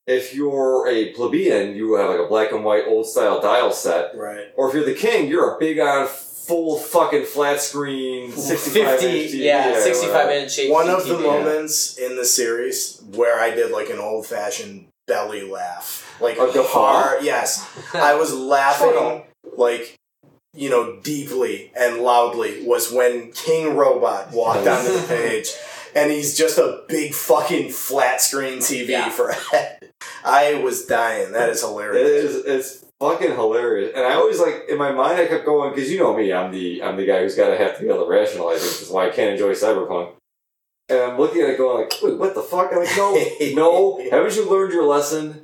If you're a plebeian, you have like a black and white old style dial set. Right. Or if you're the king, you're a big on full fucking flat screen sixty-five inch T V. Yeah, sixty-five inch T V. One of the moments in the series where I did like an old fashioned belly laugh. Like a guffaw? Yes. I was laughing like, you know, deeply and loudly was when King Robot walked onto the page. And he's just a big fucking flat screen T V yeah. for a head. I was dying. That is hilarious. It is. It's fucking hilarious. And I always like in my mind I kept going because you know me. I'm the I'm the guy who's got to have to be able to rationalize it, which is why I can't enjoy Cyberpunk. And I'm looking at it going like, wait, what the fuck? I'm like, no, no. Haven't you learned your lesson?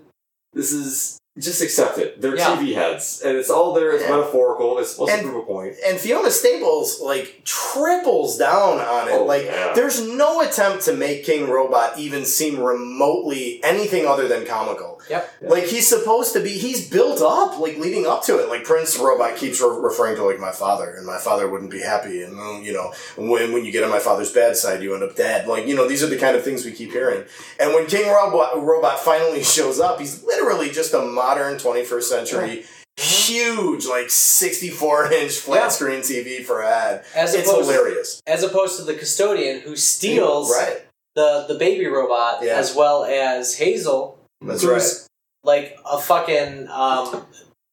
This is. Just accept it. They're yeah. T V heads. And it's all there. It's yeah. metaphorical. It's supposed and, to prove a point. And Fiona Staples, like, triples down on it. Oh, like, yeah. there's no attempt to make King Robot even seem remotely anything other than comical. Yep. Yeah. Like, he's supposed to be... He's built up, like, leading up to it. Like, Prince Robot keeps re- referring to, like, my father. And my father wouldn't be happy. And, you know, when, when you get on my father's bad side, you end up dead. Like, you know, these are the kind of things we keep hearing. And when King Robo- Robot finally shows up, he's literally just a... modern twenty-first century, yeah. huge, like sixty-four inch flat yeah. screen T V for ad. As it's opposed, hilarious. As opposed to the custodian who steals right. the, the baby robot yeah. as well as Hazel. That's who's right. like a fucking... Um,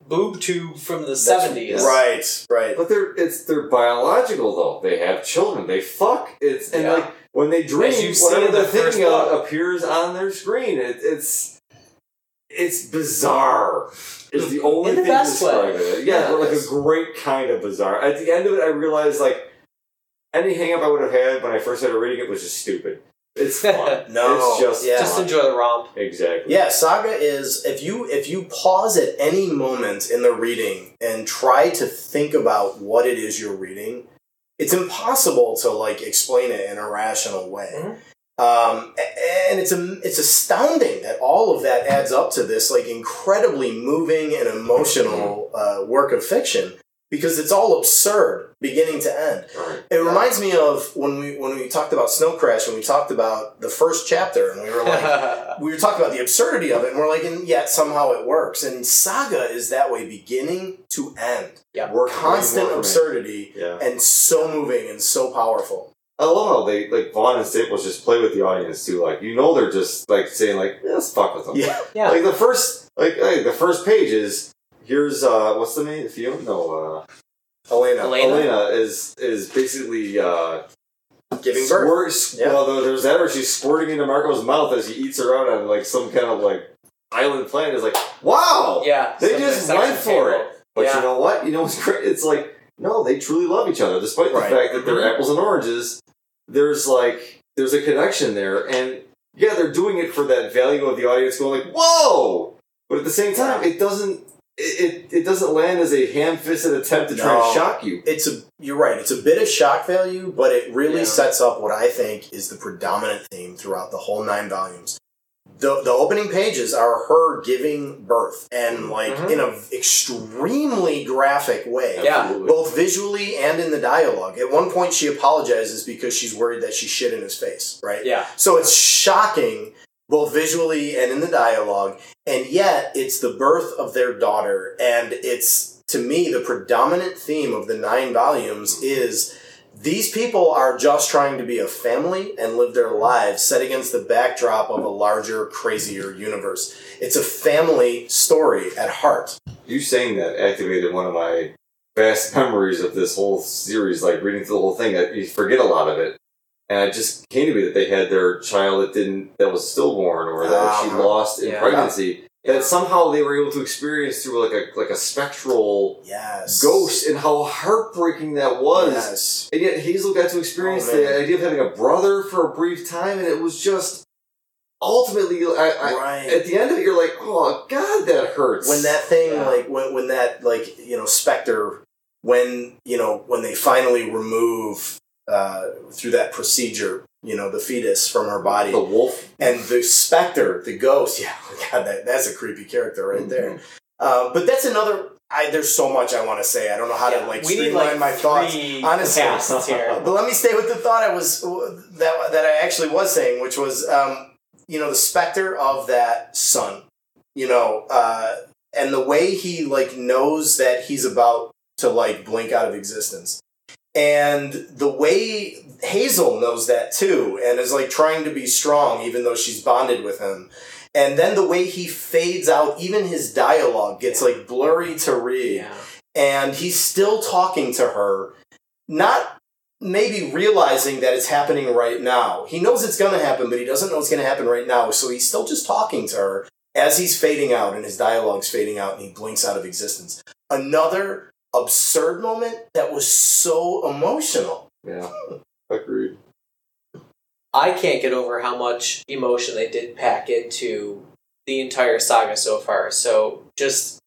boob tube from the seventies. Right, right. But they're it's they're biological though. They have children. They fuck. It's and yeah. like when they dream, whatever they're thinking about appears on their screen. It, it's it's bizarre. It's the only In the thing to describe it. Yeah, yeah, but like a great kind of bizarre. At the end of it, I realized like any hang up I would have had when I first started reading it was just stupid. It's fun. No, it's just yeah. just enjoy the romp. Exactly. Yeah, Saga is if you if you pause at any moment in the reading and try to think about what it is you're reading, it's impossible to like explain it in a rational way. Mm-hmm. Um, and it's a, it's astounding that all of that adds up to this like incredibly moving and emotional mm-hmm. uh, work of fiction. Because it's all absurd, beginning to end. Right. It reminds me of when we when we talked about Snow Crash, when we talked about the first chapter, and we were like, we were talking about the absurdity of it, and we're like, and yet somehow it works. And Saga is that way, beginning to end. Yeah, we're constant absurdity, yeah. and so moving and so powerful. I love how they like Vaughn and Staples just play with the audience too. Like you know, they're just like saying like, yeah, let's fuck with them. Yeah, yeah. Like the first, like, like the first page is. Here's, uh, what's the name? If you don't know, uh, Elena. Elena. Elena is, is basically, uh, giving squirt, birth. Yeah. Well, there's that where she's squirting into Marco's mouth as he eats her out on, like, some kind of, like, island planet. It's like, wow! Yeah. They just went for it. But yeah. you know what? You know what's great? It's like, no, they truly love each other. Despite the right. fact that they're apples and oranges, there's, like, there's a connection there. And, yeah, they're doing it for that value of the audience going, like, whoa! But at the same time, it doesn't... It, it it doesn't land as a ham-fisted attempt to no. try and shock you. It's a you're right. It's a bit of shock value, but it really yeah. sets up what I think is the predominant theme throughout the whole nine volumes. The the opening pages are her giving birth, and like mm-hmm. in an extremely graphic way, yeah. both visually and in the dialogue. At one point, she apologizes because she's worried that she shit in his face. Right? Yeah. So it's shocking. Both visually and in the dialogue, and yet it's the birth of their daughter, and it's, to me, the predominant theme of the nine volumes is these people are just trying to be a family and live their lives set against the backdrop of a larger, crazier universe. It's a family story at heart. You saying that activated one of my best memories of this whole series, like reading through the whole thing, I, you forget a lot of it. And it just came to me that they had their child that didn't, that was stillborn or that uh-huh. she lost in yeah. pregnancy. Yeah. That somehow they were able to experience through like a like a spectral yes. ghost, and how heartbreaking that was. Yes. And yet Hazel got to experience oh, the idea of having a brother for a brief time, and it was just ultimately I, I, right. at the end of it, you're like, oh God, that hurts. When that thing yeah. like when when that like you know specter when you know when they finally remove. Uh, through that procedure, you know, the fetus from her body. The wolf. And the specter, the ghost. Yeah, God, that, that's a creepy character right mm-hmm. there. Uh, but that's another... I, there's so much I want to say. I don't know how yeah, to, like, streamline like my thoughts. Honestly. Here. But let me stay with the thought I was... That, that I actually was saying, which was, um, you know, the specter of that son. You know, uh, and the way he, like, knows that he's about to, like, blink out of existence. And the way Hazel knows that too, and is like trying to be strong even though she's bonded with him. And then the way he fades out, even his dialogue gets like blurry to read. Yeah. And he's still talking to her, not maybe realizing that it's happening right now. He knows it's going to happen, but he doesn't know it's going to happen right now. So he's still just talking to her as he's fading out and his dialogue's fading out and he blinks out of existence. Another absurd moment that was so emotional. Yeah, agreed. I can't get over how much emotion they did pack into the entire saga so far. So just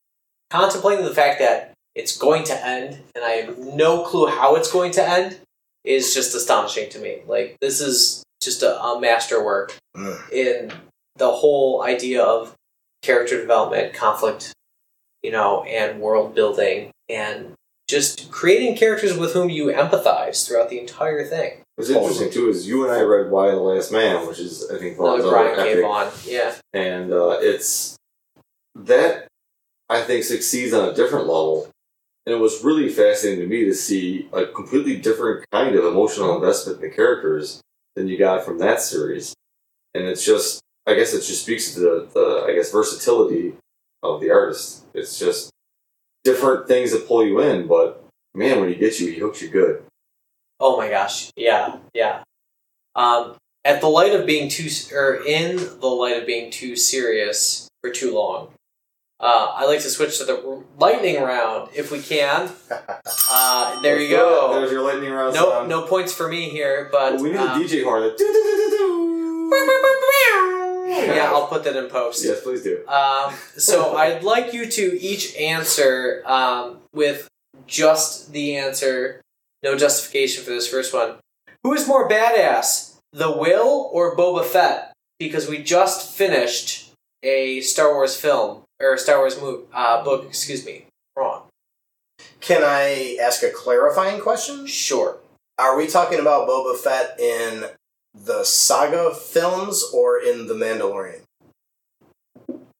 contemplating the fact that it's going to end, and I have no clue how it's going to end, is just astonishing to me. Like, this is just a, a masterwork mm. in the whole idea of character development, conflict, you know, and world building. And just creating characters with whom you empathize throughout the entire thing. What's interesting, too, is you and I read Y: The Last Man, which is, I think, Vaughn's other epic. Brian K. Vaughan, yeah. And uh, it's... That I think, succeeds on a different level. And it was really fascinating to me to see a completely different kind of emotional investment in the characters than you got from that series. And it's just, I guess it just speaks to the, the I guess, versatility of the artist. It's just different things that pull you in, but man, when he gets you, he hooks you good. Oh my gosh. Yeah, yeah. Um, at the light of being too, or in the light of being too serious for too long, Uh, I like to switch to the lightning round if we can. Uh, there you go. There's your lightning round. No, sound. No points for me here, but well, we need um, a D J horn. Yeah, I'll put that in post. Yes, please do. Um, so I'd like you to each answer um, with just the answer, no justification for this first one. Who is more badass, The Will or Boba Fett? Because we just finished a Star Wars film. Or Star Wars movie, uh, book, excuse me. Wrong. Can I ask a clarifying question? Sure. Are we talking about Boba Fett in the Saga films or in The Mandalorian?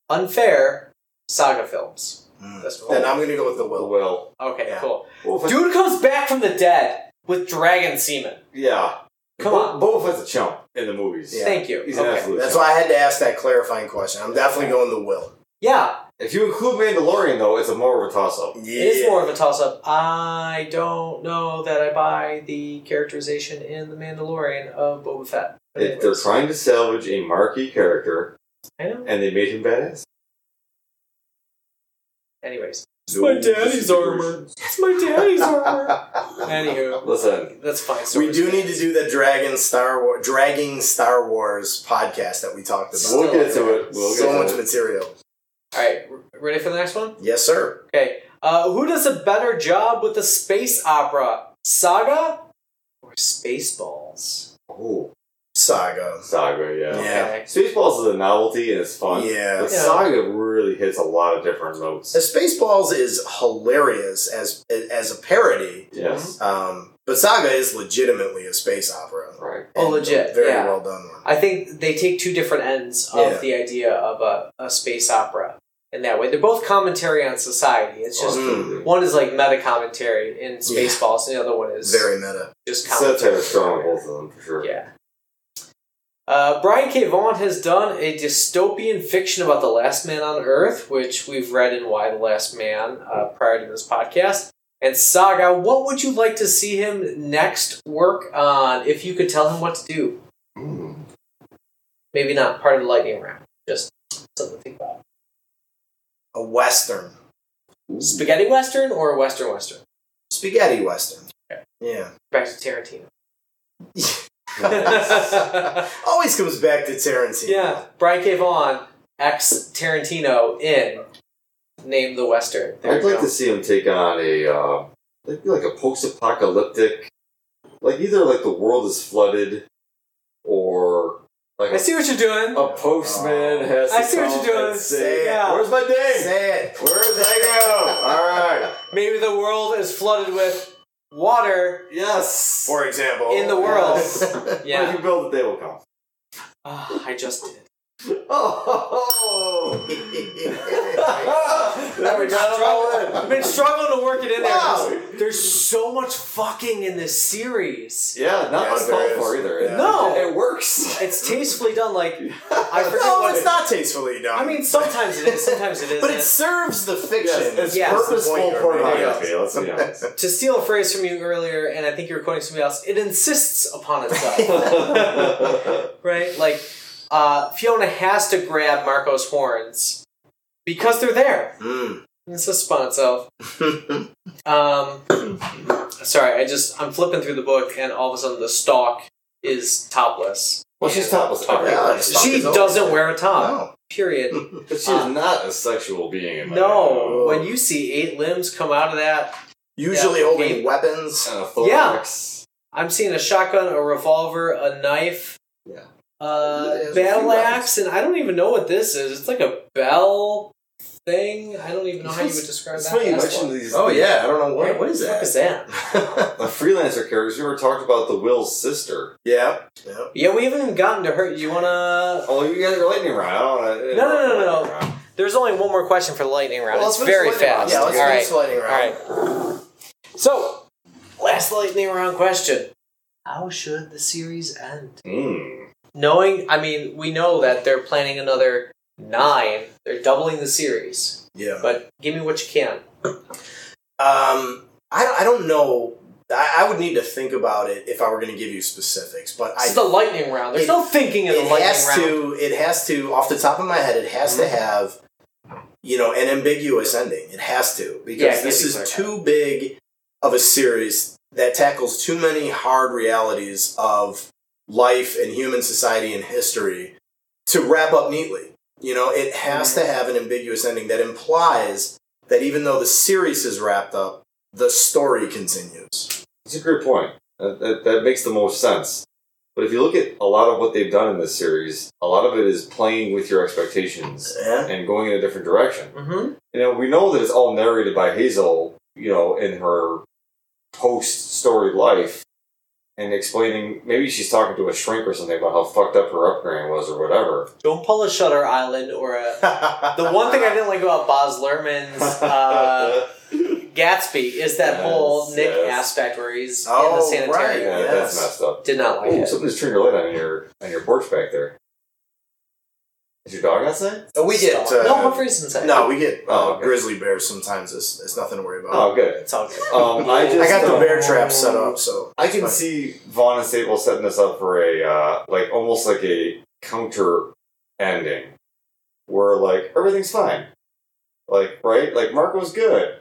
Unfair. Saga films. Mm. That's then I'm going to go with The Will. Will. Okay, yeah. Cool. Well, dude comes back from the dead with dragon semen. Yeah. Come Bo- on. Boba Fett's a chump in the movies. Yeah. Thank you. He's okay. An absolute That's chump. Why I had to ask that clarifying question. I'm definitely going The Will. Yeah. If you include Mandalorian, though, it's a more of a toss-up. Yeah. It is more of a toss-up. I don't know that I buy the characterization in The Mandalorian of Boba Fett. It, they're trying to salvage a marquee character, I know, and they made him badass. Anyways. It's no, my daddy's armor. It's my daddy's armor. Anywho. Listen. That's fine. So we do need to do the Dragon Star War, Dragging Star Wars podcast that we talked about. We'll get to it. We'll get so much it. material. All right, ready for the next one? Yes, sir. Okay. Uh, who does a better job with the space opera? Saga or Spaceballs? Oh. Saga. Saga, yeah. yeah. Okay. Spaceballs is a novelty and it's fun. Yeah. But yeah. Saga really hits a lot of different notes. And Spaceballs is hilarious as as a parody. Yes. Um, but Saga is legitimately a space opera. Right. Oh, legit. Very yeah. well done one. I think they take two different ends of yeah. the idea of a, a space opera in that way. They're both commentary on society. It's just mm. one is like meta commentary in Spaceballs, yeah. and the other one is very meta. Just commentary. Strong, both of them for sure. Yeah. Uh, Brian K. Vaughan has done a dystopian fiction about The Last Man on Earth, which we've read in Y: The Last Man uh, prior to this podcast. And Saga, what would you like to see him next work on if you could tell him what to do? Mm. Maybe not part of the lightning round. Just something to think about. A Western. Ooh. Spaghetti Western or a Western Western? Spaghetti Western. Okay. Yeah. Back to Tarantino. Always comes back to Tarantino. Yeah. Brian K. Vaughan, ex-Tarantino, in Name the Western. There I'd like go. to see him take on a, uh, like, like a post-apocalyptic, like either like The World is Flooded, or like I a, see what you're doing. A postman oh. has. I to see what you're doing. Say, say it. Out. Where's my day? Say it. Where did I go? All right. Maybe the world is flooded with water. Yes. For example. In the world. Yes. Yeah. Well, if you build it, they will come. Uh, I just did. Oh! There we go. I've been struggling to work it in there. Wow. There's so much fucking in this series. Yeah, not yes, uncalled for either. Yeah. No, it works. It's tastefully done. Like I forget. No, what it's it, not tastefully done. I mean, sometimes it is. Sometimes it isn't. But it serves the fiction. Yes, it's yes, purposeful pornography. Let's be honest. To steal a phrase from you earlier, and I think you're quoting somebody else. It insists upon itself. Right, like. Uh, Fiona has to grab Marco's horns because they're there. Mm. It's a sponsor of. um, sorry, I just I'm flipping through the book and all of a sudden the stalk is topless. Well, she's topless. topless. topless. Yeah, she doesn't open. wear a top. No. Period. But she's um, not a sexual being. In my no, head. When you see eight limbs come out of that, usually that holding game, weapons and a thorax. Yeah, I'm seeing a shotgun, a revolver, a knife. Yeah. Uh, battle axe, and I don't even know what this is. It's like a bell thing. I don't even know how you would describe that. You mentioned these. Oh yeah, I don't know what. What is that? What is that? The freelancer characters. We were talked about the Will's sister. Yeah. Yeah. Yeah. We haven't even gotten to her. You wanna? Oh, you guys are lightning round. No, no, no, no. There's only one more question for the lightning round. Well, it's very fast. Yeah, let's finish the lightning round. All right. So, last lightning round question. How should the series end? Mm. Knowing, I mean, we know that they're planning another nine. They're doubling the series. Yeah. But give me what you can. Um, I, I don't know. I, I would need to think about it if I were going to give you specifics. But it's I, the lightning round. There's it, no thinking in the lightning has round. To, it has to, off the top of my head, it has mm-hmm. to have... You know, an ambiguous ending. It has to. Because yeah, this is too big of a series that tackles too many hard realities of life and human society and history to wrap up neatly. You know, it has to have an ambiguous ending that implies that even though the series is wrapped up, the story continues. That's a great point. That, that, that makes the most sense. But if you look at a lot of what they've done in this series, a lot of it is playing with your expectations yeah. and going in a different direction. Mm-hmm. You know, we know that it's all narrated by Hazel, you know, in her post-story life and explaining, maybe she's talking to a shrink or something about how fucked up her upbringing was or whatever. Don't pull a Shutter Island or a... The one thing I didn't like about Baz Luhrmann's... Uh, Gatsby is that yes, whole Nick yes. aspect where he's oh, in the sanitarium. Right. Yeah, yes. That's messed up. Did not like Ooh, it. Something's turned your light on your on your porch back there. Is your dog outside? Oh, we get uh, no Humphrey's inside. No, we get uh, oh, okay. grizzly bears sometimes. It's, it's nothing to worry about. Oh, good. It's all good. Um, I, just, I got the bear um, trap set up, so I can fine. see Vaughn and Staples setting this up for a uh, like almost like a counter ending where like everything's fine, like right, like Marco's good.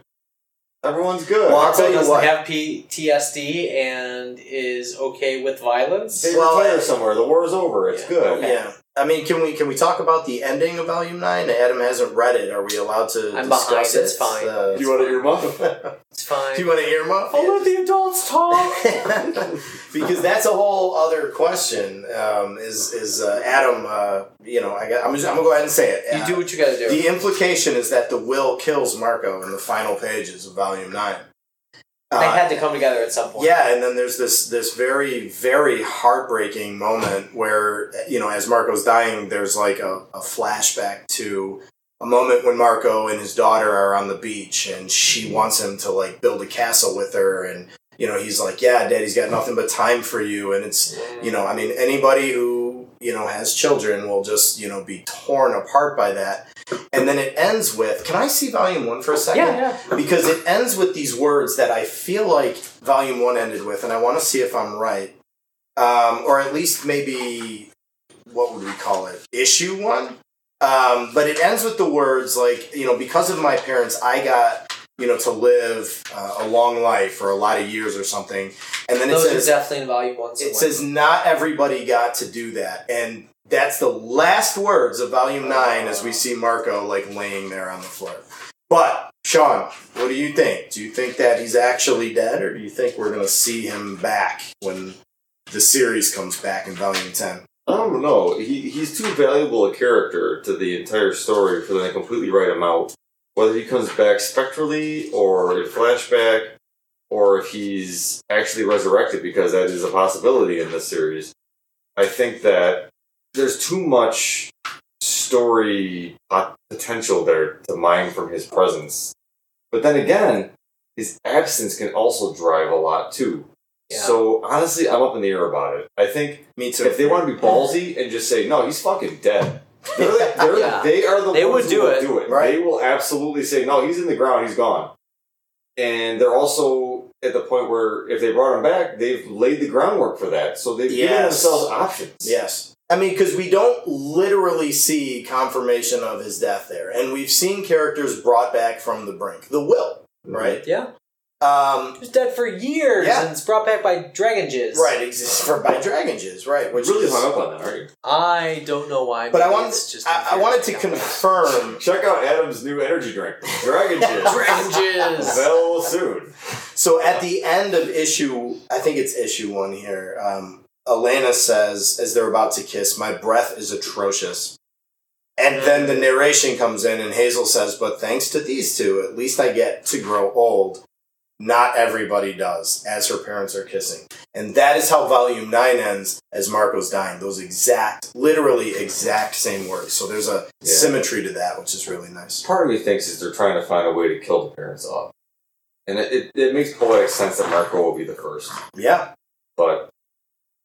Everyone's good. Well, Marco doesn't what. have P T S D and is okay with violence. They well, retire somewhere. The war is over. It's yeah. good. Okay. Yeah. I mean, can we can we talk about the ending of Volume Nine? Adam hasn't read it. Are we allowed to I'm discuss behind. It? It's fine. Uh, Do you want to earmuff? It's fine. Do you want to earmuff? I'll let the adults talk. Because that's a whole other question. Um, is is uh, Adam? Uh, you know, I got, I'm just, I'm gonna go ahead and say it. Uh, you do what you gotta do. The implication is that the Will kills Marco in the final pages of Volume Nine. Uh, they had to come together at some point. Yeah, and then there's this this very, very heartbreaking moment where, you know, as Marco's dying, there's like a, a flashback to a moment when Marco and his daughter are on the beach and she wants him to like build a castle with her. And, you know, he's like, yeah, daddy's got nothing but time for you. And it's, you know, I mean, anybody who, you know, has children will just, you know, be torn apart by that. And then it ends with... Can I see Volume one for a second? Yeah, yeah. Because it ends with these words that I feel like Volume one ended with, and I want to see if I'm right. Um, or at least maybe... What would we call it? Issue one? Um, but it ends with the words like, you know, because of my parents, I got... you know, to live uh, a long life or a lot of years or something. And then it Those says... Those are definitely in Volume one. Somewhere. It says, not everybody got to do that. And that's the last words of Volume nine as we see Marco, like, laying there on the floor. But, Sean, what do you think? Do you think that he's actually dead, or do you think we're going to see him back when the series comes back in Volume ten? I don't know. He He's too valuable a character to the entire story for them to completely write him out. Whether he comes back spectrally or in flashback, or if he's actually resurrected, because that is a possibility in this series, I think that there's too much story potential there to mine from his presence. But then again, his absence can also drive a lot too. Yeah. So honestly, I'm up in the air about it. I think Me too. if they want to be ballsy and just say, no, he's fucking dead. They're the, they're, yeah. They are the they ones would do who it. Will do it. Right? They will absolutely say, no, he's in the ground, he's gone. And they're also at the point where if they brought him back, they've laid the groundwork for that. So they've yes. given themselves options. Yes. I mean, because we don't literally see confirmation of his death there. And we've seen characters brought back from the brink. The Will, right? Yeah. Um, he's dead for years, yeah. and it's brought back by dragon jizz. Right, exists for by dragon jizz. Right, which really hung up on that, aren't you? I don't know why, but I wanted just I, I wanted to confirm. Check out Adam's new energy drink, dragon jizz. Dragon jizz. Well, soon. So at the end of issue, I think it's issue one here. Um, Elena says, as they're about to kiss, "My breath is atrocious." And then the narration comes in, and Hazel says, "But thanks to these two, at least I get to grow old." Not everybody does, as her parents are kissing. And that is how Volume nine ends, as Marco's dying. Those exact, literally exact same words. So there's a yeah. symmetry to that, which is really nice. Part of me thinks is they're trying to find a way to kill the parents off. And it, it, it makes poetic sense that Marco will be the first. Yeah. But...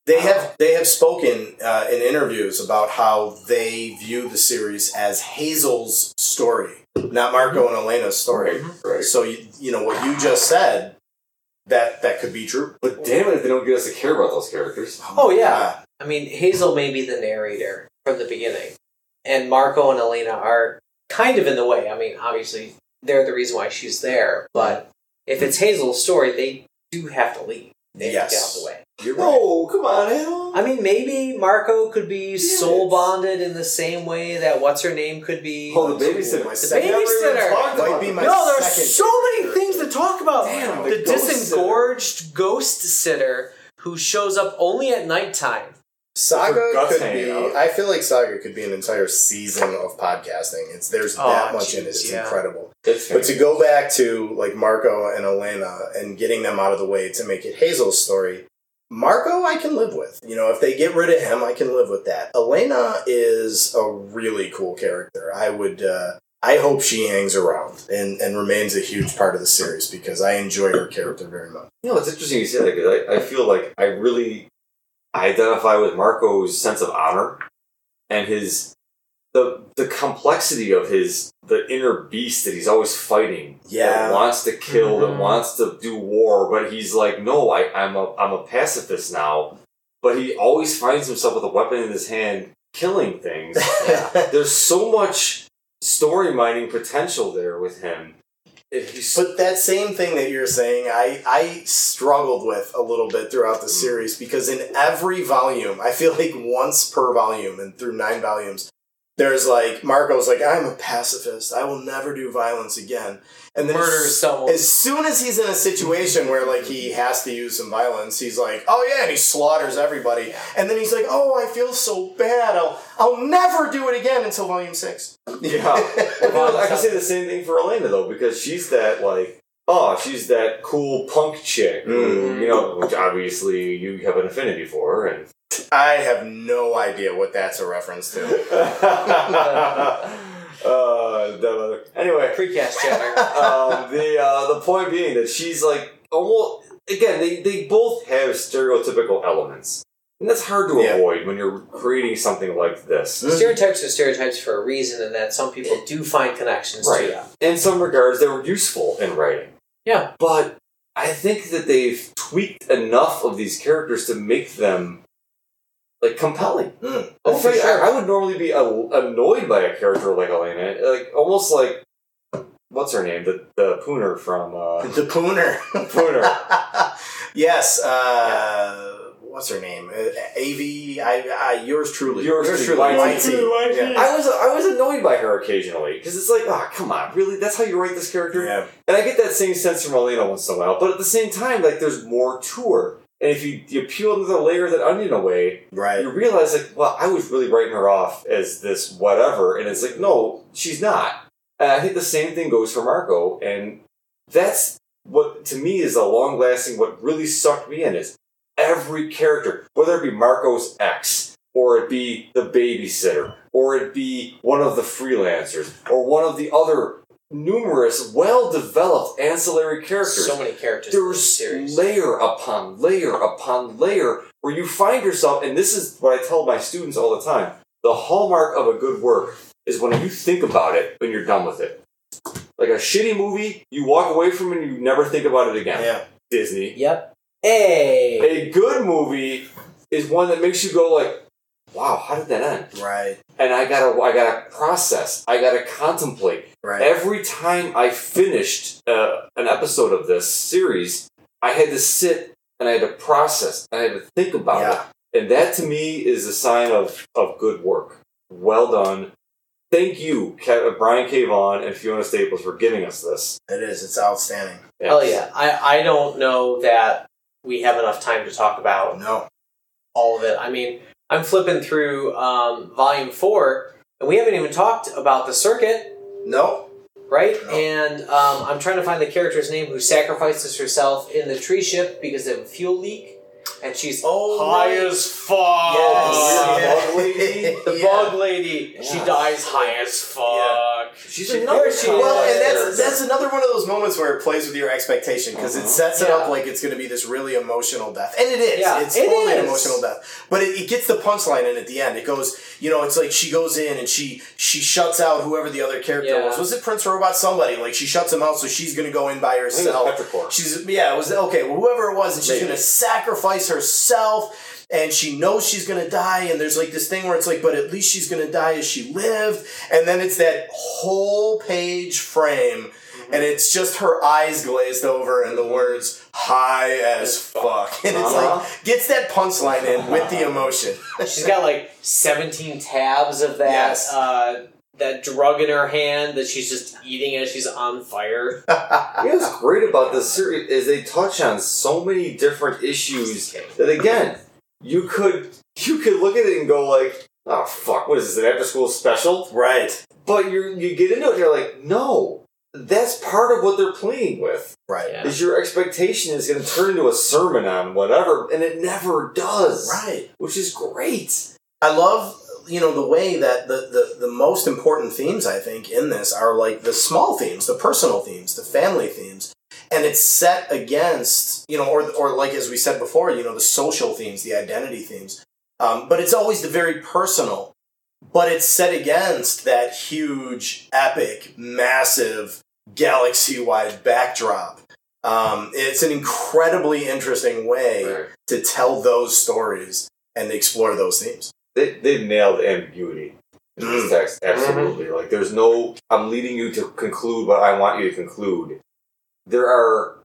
They have they have spoken uh, in interviews about how they view the series as Hazel's story, not Marco and Elena's story. Right, right. So, you, you know, what you just said, that that could be true. But damn it if they don't get us to care about those characters. Oh, yeah. I mean, Hazel may be the narrator from the beginning, and Marco and Elena are kind of in the way. I mean, obviously, they're the reason why she's there, but if it's Hazel's story, they do have to leave. They yes. have to get out of the way. You're right. Oh, come on, Al. I mean, maybe Marco could be yes. soul bonded in the same way that what's her name could be. Oh, the babysitter. My the babysitter. Might be my no, there's so many things to talk about. Damn, the the ghost disengorged sitter. ghost sitter who shows up only at nighttime. Saga could be. Out. I feel like Saga could be an entire season of podcasting. It's there's oh, that much geez, in it. It's yeah. incredible. It's but to go back to like Marco and Elena and getting them out of the way to make it Hazel's story. Marco, I can live with. You know, if they get rid of him, I can live with that. Elena is a really cool character. I would, uh, I hope she hangs around and, and remains a huge part of the series because I enjoy her character very much. You know, it's interesting you say that because I, I feel like I really identify with Marco's sense of honor and his, the the complexity of his, the inner beast that he's always fighting. Yeah. That wants to kill, mm-hmm. that wants to do war, but he's like, no, I, I'm a I'm a pacifist now. But he always finds himself with a weapon in his hand, killing things. yeah. There's so much story mining potential there with him. But that same thing that you're saying, I, I struggled with a little bit throughout the mm-hmm. series, because in every volume, I feel like once per volume, and through nine volumes, there's like, Marco's like, I'm a pacifist. I will never do violence again. And then murder someone. As soon as he's in a situation where like he has to use some violence, he's like, oh yeah, and he slaughters everybody. And then he's like, oh, I feel so bad. I'll I'll never do it again until volume six. Yeah. Well, I can say the same thing for Elena though, because she's that like, oh, she's that cool punk chick, mm-hmm. you know, which obviously you have an affinity for her and. I have no idea what that's a reference to. uh, anyway, precast chatter. Um, the uh, the point being that she's like almost again. They, they both have stereotypical elements, and that's hard to yeah. avoid when you're creating something like this. Stereotypes are stereotypes for a reason, and that some people do find connections right. to them. In some regards, they were useful in writing. Yeah, but I think that they've tweaked enough of these characters to make them. Like, compelling. Mm. Oh, for sure. I would normally be annoyed by a character like Elena. Like, almost like, what's her name? The the Pooner from... Uh, the Pooner. Pooner. yes. Uh, yeah. What's her name? A V... I, I, yours truly. Yours, yours truly. Y T. Yeah. I was I was annoyed by her occasionally. Because it's like, oh, come on. Really? That's how you write this character? Yeah. And I get that same sense from Elena once in a while. But at the same time, like, there's more to her. And if you, you peel another layer of that onion away, right. you realize, like, well, I was really writing her off as this whatever. And it's like, no, she's not. And I think the same thing goes for Marco. And that's what, to me, is the long-lasting, what really sucked me in is every character, whether it be Marco's ex, or it be the babysitter, or it be one of the freelancers, or one of the other numerous, well-developed ancillary characters. So many characters. There's layer upon layer upon layer where you find yourself, and this is what I tell my students all the time, the hallmark of a good work is when you think about it when you're done with it. Like a shitty movie, you walk away from it and you never think about it again. Yeah. Disney. Yep. Hey! A good movie is one that makes you go like, wow, how did that end? Right. And I gotta, I gotta process. I gotta contemplate. Right. Every time I finished uh, an episode of this series, I had to sit and I had to process. And I had to think about yeah. it. And that to me is a sign of, of good work. Well done. Thank you, Ke- Brian K. Vaughan and Fiona Staples, for giving us this. It is. It's outstanding. Yes. Hell yeah. I, I don't know that we have enough time to talk about no. all of it. I mean... I'm flipping through um, Volume four, and we haven't even talked about the circuit. No. right? Oh. And um, I'm trying to find the character's name who sacrifices herself in the tree ship because of a fuel leak. And she's oh, high right. as fuck. Yes. Yeah. The bug lady. The yeah. bug lady. Yeah. She dies high as fuck. Yeah. She's she, another she Well, and that's that's another one of those moments where it plays with your expectation because uh-huh. it sets it yeah. up like it's going to be this really emotional death, and it is. Yeah. It's it only is. an emotional death, but it, it gets the punchline in at the end. It goes, you know, it's like she goes in and she she shuts out whoever the other character yeah. was. Was it Prince Robot? Somebody like she shuts him out, so she's going to go in by herself. I think it was Petrichor. She's yeah, it was okay. Well, whoever it was, and she's going to sacrifice herself. And she knows she's going to die, and there's like this thing where it's like, but at least she's going to die as she lived. And then it's that whole page frame, mm-hmm. and it's just her eyes glazed over and the words, high as fuck. And it's uh-huh. like, gets that punchline in with the emotion. She's got like seventeen tabs of that. Yes. Uh, that drug in her hand that she's just eating as she's on fire. You know what's great about this series is they touch on so many different issues that, again... You could you could look at it and go like, oh fuck, what is this, an after school special? Right. But you you get into it and you're like, no, that's part of what they're playing with. Right. Yeah. Is your expectation is going to turn into a sermon on whatever, and it never does. Right. Which is great. I love, you know, the way that the, the, the most important themes, I think, in this are like the small themes, the personal themes, the family themes. And it's set against, you know, or or like as we said before, you know, the social themes, the identity themes. Um, but it's always the very personal. But it's set against that huge, epic, massive, galaxy-wide backdrop. Um, it's an incredibly interesting way right. to tell those stories and explore those themes. They they nailed ambiguity. In this text, absolutely. Mm-hmm. Like, there's no, I'm leading you to conclude what I want you to conclude. There are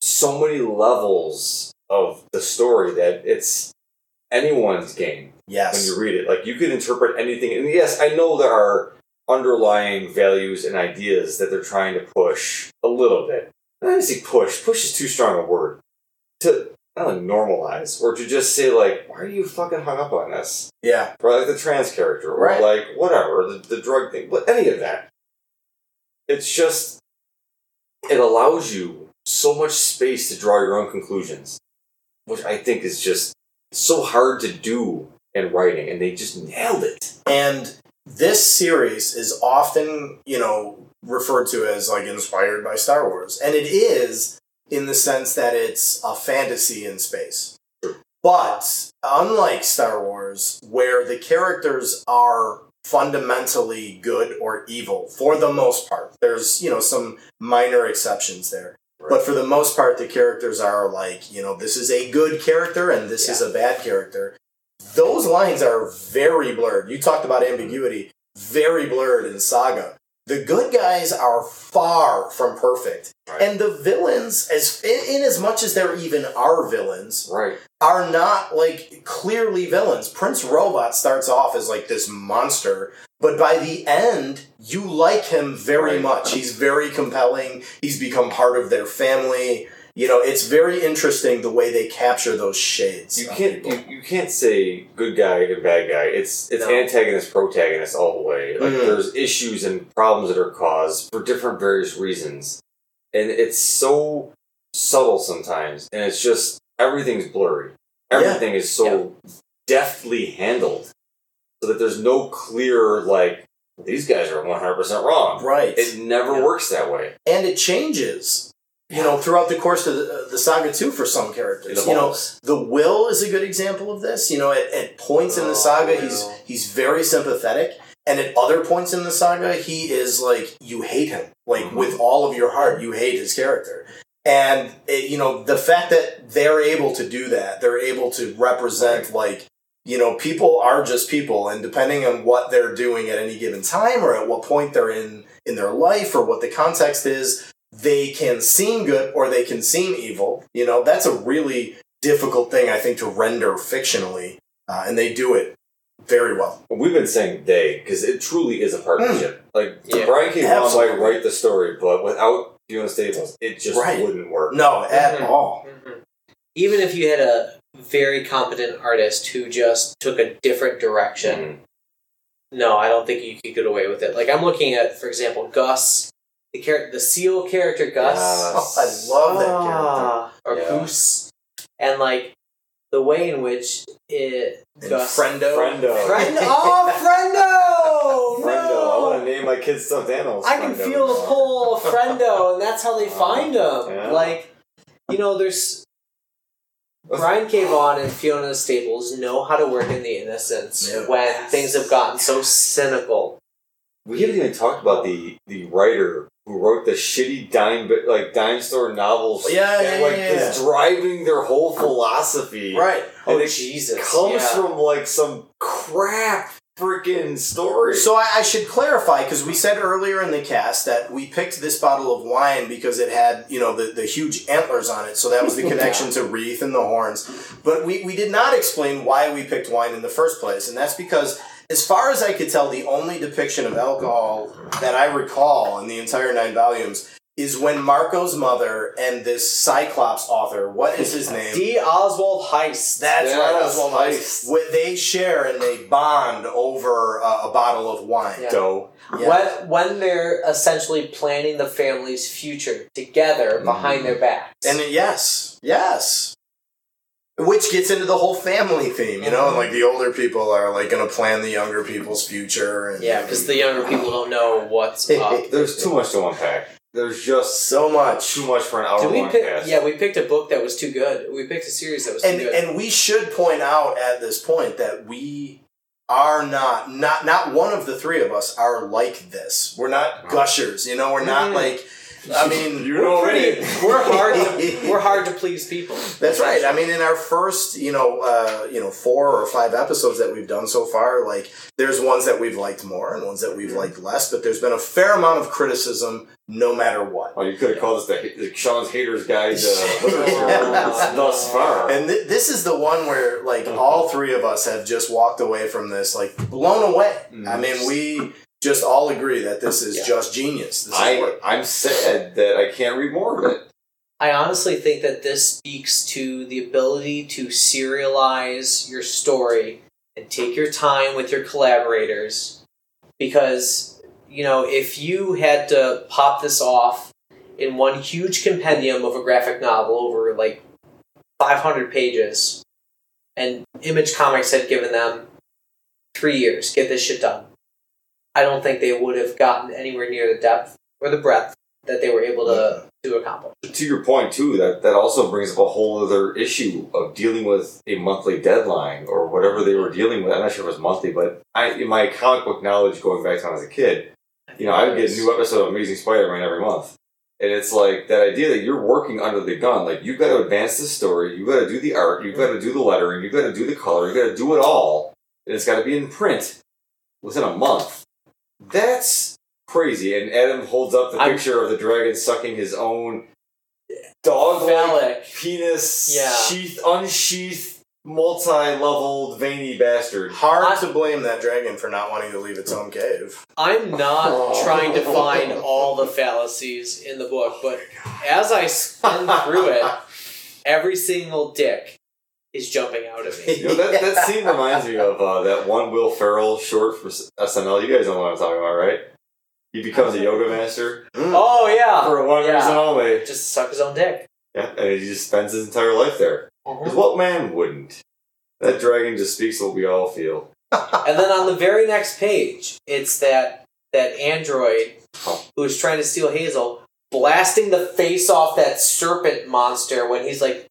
so many levels of the story that it's anyone's game. Yes. When you read it. Like, you can interpret anything. And yes, I know there are underlying values and ideas that they're trying to push a little bit. I don't say push. Push is too strong a word. To, I don't know, normalize. Or to just say, like, why are you fucking hung up on this? Yeah. Or like the trans character. Or right. like, whatever. Or the, the drug thing. But any of that. It's just... It allows you so much space to draw your own conclusions, which I think is just so hard to do in writing, and they just nailed it. And this series is often, you know, referred to as, like, inspired by Star Wars. And it is in the sense that it's a fantasy in space. Sure. But unlike Star Wars, where the characters are... fundamentally good or evil for the most part. There's, you know, some minor exceptions there. Right. But for the most part, the characters are like, you know, this is a good character and this yeah. is a bad character. Those lines are very blurred. You talked about ambiguity. Very blurred in Saga. The good guys are far from perfect. Right. And the villains, as in, in as much as there even are villains, right. are not, like, clearly villains. Prince Robot starts off as, like, this monster, but by the end, you like him very right. much. He's very compelling. He's become part of their family. You know, it's very interesting the way they capture those shades. You can't you, you can't say good guy and bad guy. It's it's no. antagonist, protagonist all the way. Like mm-hmm. there's issues and problems that are caused for different various reasons. And it's so subtle sometimes. And it's just everything's blurry. Everything yeah. is so yeah. deftly handled so that there's no clear like these guys are one hundred percent wrong. Right. It never yeah. works that way. And it changes. You know, throughout the course of the, the Saga too, for some characters, you know, The Will is a good example of this. You know, at, at points oh, in the Saga, he's he's very sympathetic, and at other points in the Saga, he is like you hate him, like mm-hmm. with all of your heart, you hate his character. And it, you know, the fact that they're able to do that, they're able to represent right. like you know, people are just people, and depending on what they're doing at any given time or at what point they're in in their life or what the context is. They can seem good or they can seem evil. You know, that's a really difficult thing, I think, to render fictionally. Uh, and they do it very well. We've been saying they, because it truly is a partnership. Mm. Like, yeah, Brian K. Vaughan might write the story, but without Fiona Staples, it just right. wouldn't work. No, at mm-hmm. all. Mm-hmm. Even if you had a very competent artist who just took a different direction, mm-hmm. No, I don't think you could get away with it. Like, I'm looking at, for example, Gus, the char- the seal character Gus. Yes. Oh, I love ah, that character. Or yeah. Goose. And, like, the way in which it... Gus, Friendo. Friendo. Friendo. Oh, Friendo! Friendo. No. I want to name my kids stuffed animals. I Friendo. Can feel the pull of Friendo, and that's how they find them. Yeah. Like, you know, there's... Brian K. Vaughan and Fiona Staples know how to work in the innocence yeah. when yes. things have gotten so cynical. We haven't even talked about the, the writer who wrote the shitty dime like dime store novels well, yeah, that yeah, like yeah, yeah. is driving their whole philosophy. Right. And oh, it Jesus. comes yeah. from like some crap freaking story. So I, I should clarify, because we said earlier in the cast that we picked this bottle of wine because it had, you know, the, the huge antlers on it, so that was the connection to wreath and the horns. But we, we did not explain why we picked wine in the first place, and that's because, as far as I could tell, the only depiction of alcohol that I recall in the entire nine volumes is when Marco's mother and this Cyclops author, what is his name? D. Oswald Heist. That's yeah, right, Oswald Heist. Heist. They share and they bond over uh, a bottle of wine. Yeah. So, yeah. When, when they're essentially planning the family's future together behind mm-hmm. their backs. And then, yes, yes. Which gets into the whole family theme, you know? And, like, the older people are, like, going to plan the younger people's future. And, yeah, because the younger people don't know what's up. There's too much to unpack. There's just so much, too much for an hour-long cast. Yeah, we picked a book that was too good. We picked a series that was and, too good. And we should point out at this point that we are not, not, not one of the three of us are like this. We're not gushers, you know? We're not, like... I mean, you know, pretty, we're hard. To, we're hard to please people. That's right. I mean, in our first, you know, uh, you know, four or five episodes that we've done so far, like there's ones that we've liked more and ones that we've liked less, but there's been a fair amount of criticism, no matter what. Well, you could have called this the, the Sean's Haters Guide to Literature thus far. And th- this is the one where, like, all three of us have just walked away from this, like, blown away. Mm-hmm. I mean, we. Just all agree that this is yeah. just genius. This I, is I'm sad that I can't read more of it. I honestly think that this speaks to the ability to serialize your story and take your time with your collaborators. Because, you know, if you had to pop this off in one huge compendium of a graphic novel over, like, five hundred pages, and Image Comics had given them three years, get this shit done. I don't think they would have gotten anywhere near the depth or the breadth that they were able to, to accomplish. To your point, too, that, that also brings up a whole other issue of dealing with a monthly deadline or whatever they were dealing with. I'm not sure if it was monthly, but I, in my comic book knowledge going back to when I was a kid, you know, I would get a new episode of Amazing Spider-Man every month. And it's like that idea that you're working under the gun. Like, you've got to advance the story. You've got to do the art. You've got to do the lettering. You've got to do the color. You've got to do it all. And it's got to be in print within a month. That's crazy. And Adam holds up the I'm, picture of the dragon sucking his own dog-like penis, yeah. sheath, unsheathed, multi-leveled, veiny bastard. Hard I, to blame that dragon for not wanting to leave its own cave. I'm not oh. trying to find all the fallacies in the book, but as I spin through it, every single dick is jumping out at me. You know, that, that scene reminds me of uh, that one Will Ferrell short for S N L. You guys know what I'm talking about, right? He becomes a yoga master. Oh, yeah. For one yeah. reason only. Just suck his own dick. Yeah, and he just spends his entire life there. Because mm-hmm. what man wouldn't? That dragon just speaks what we all feel. And then on the very next page, it's that that android huh. who is trying to steal Hazel blasting the face off that serpent monster when he's like,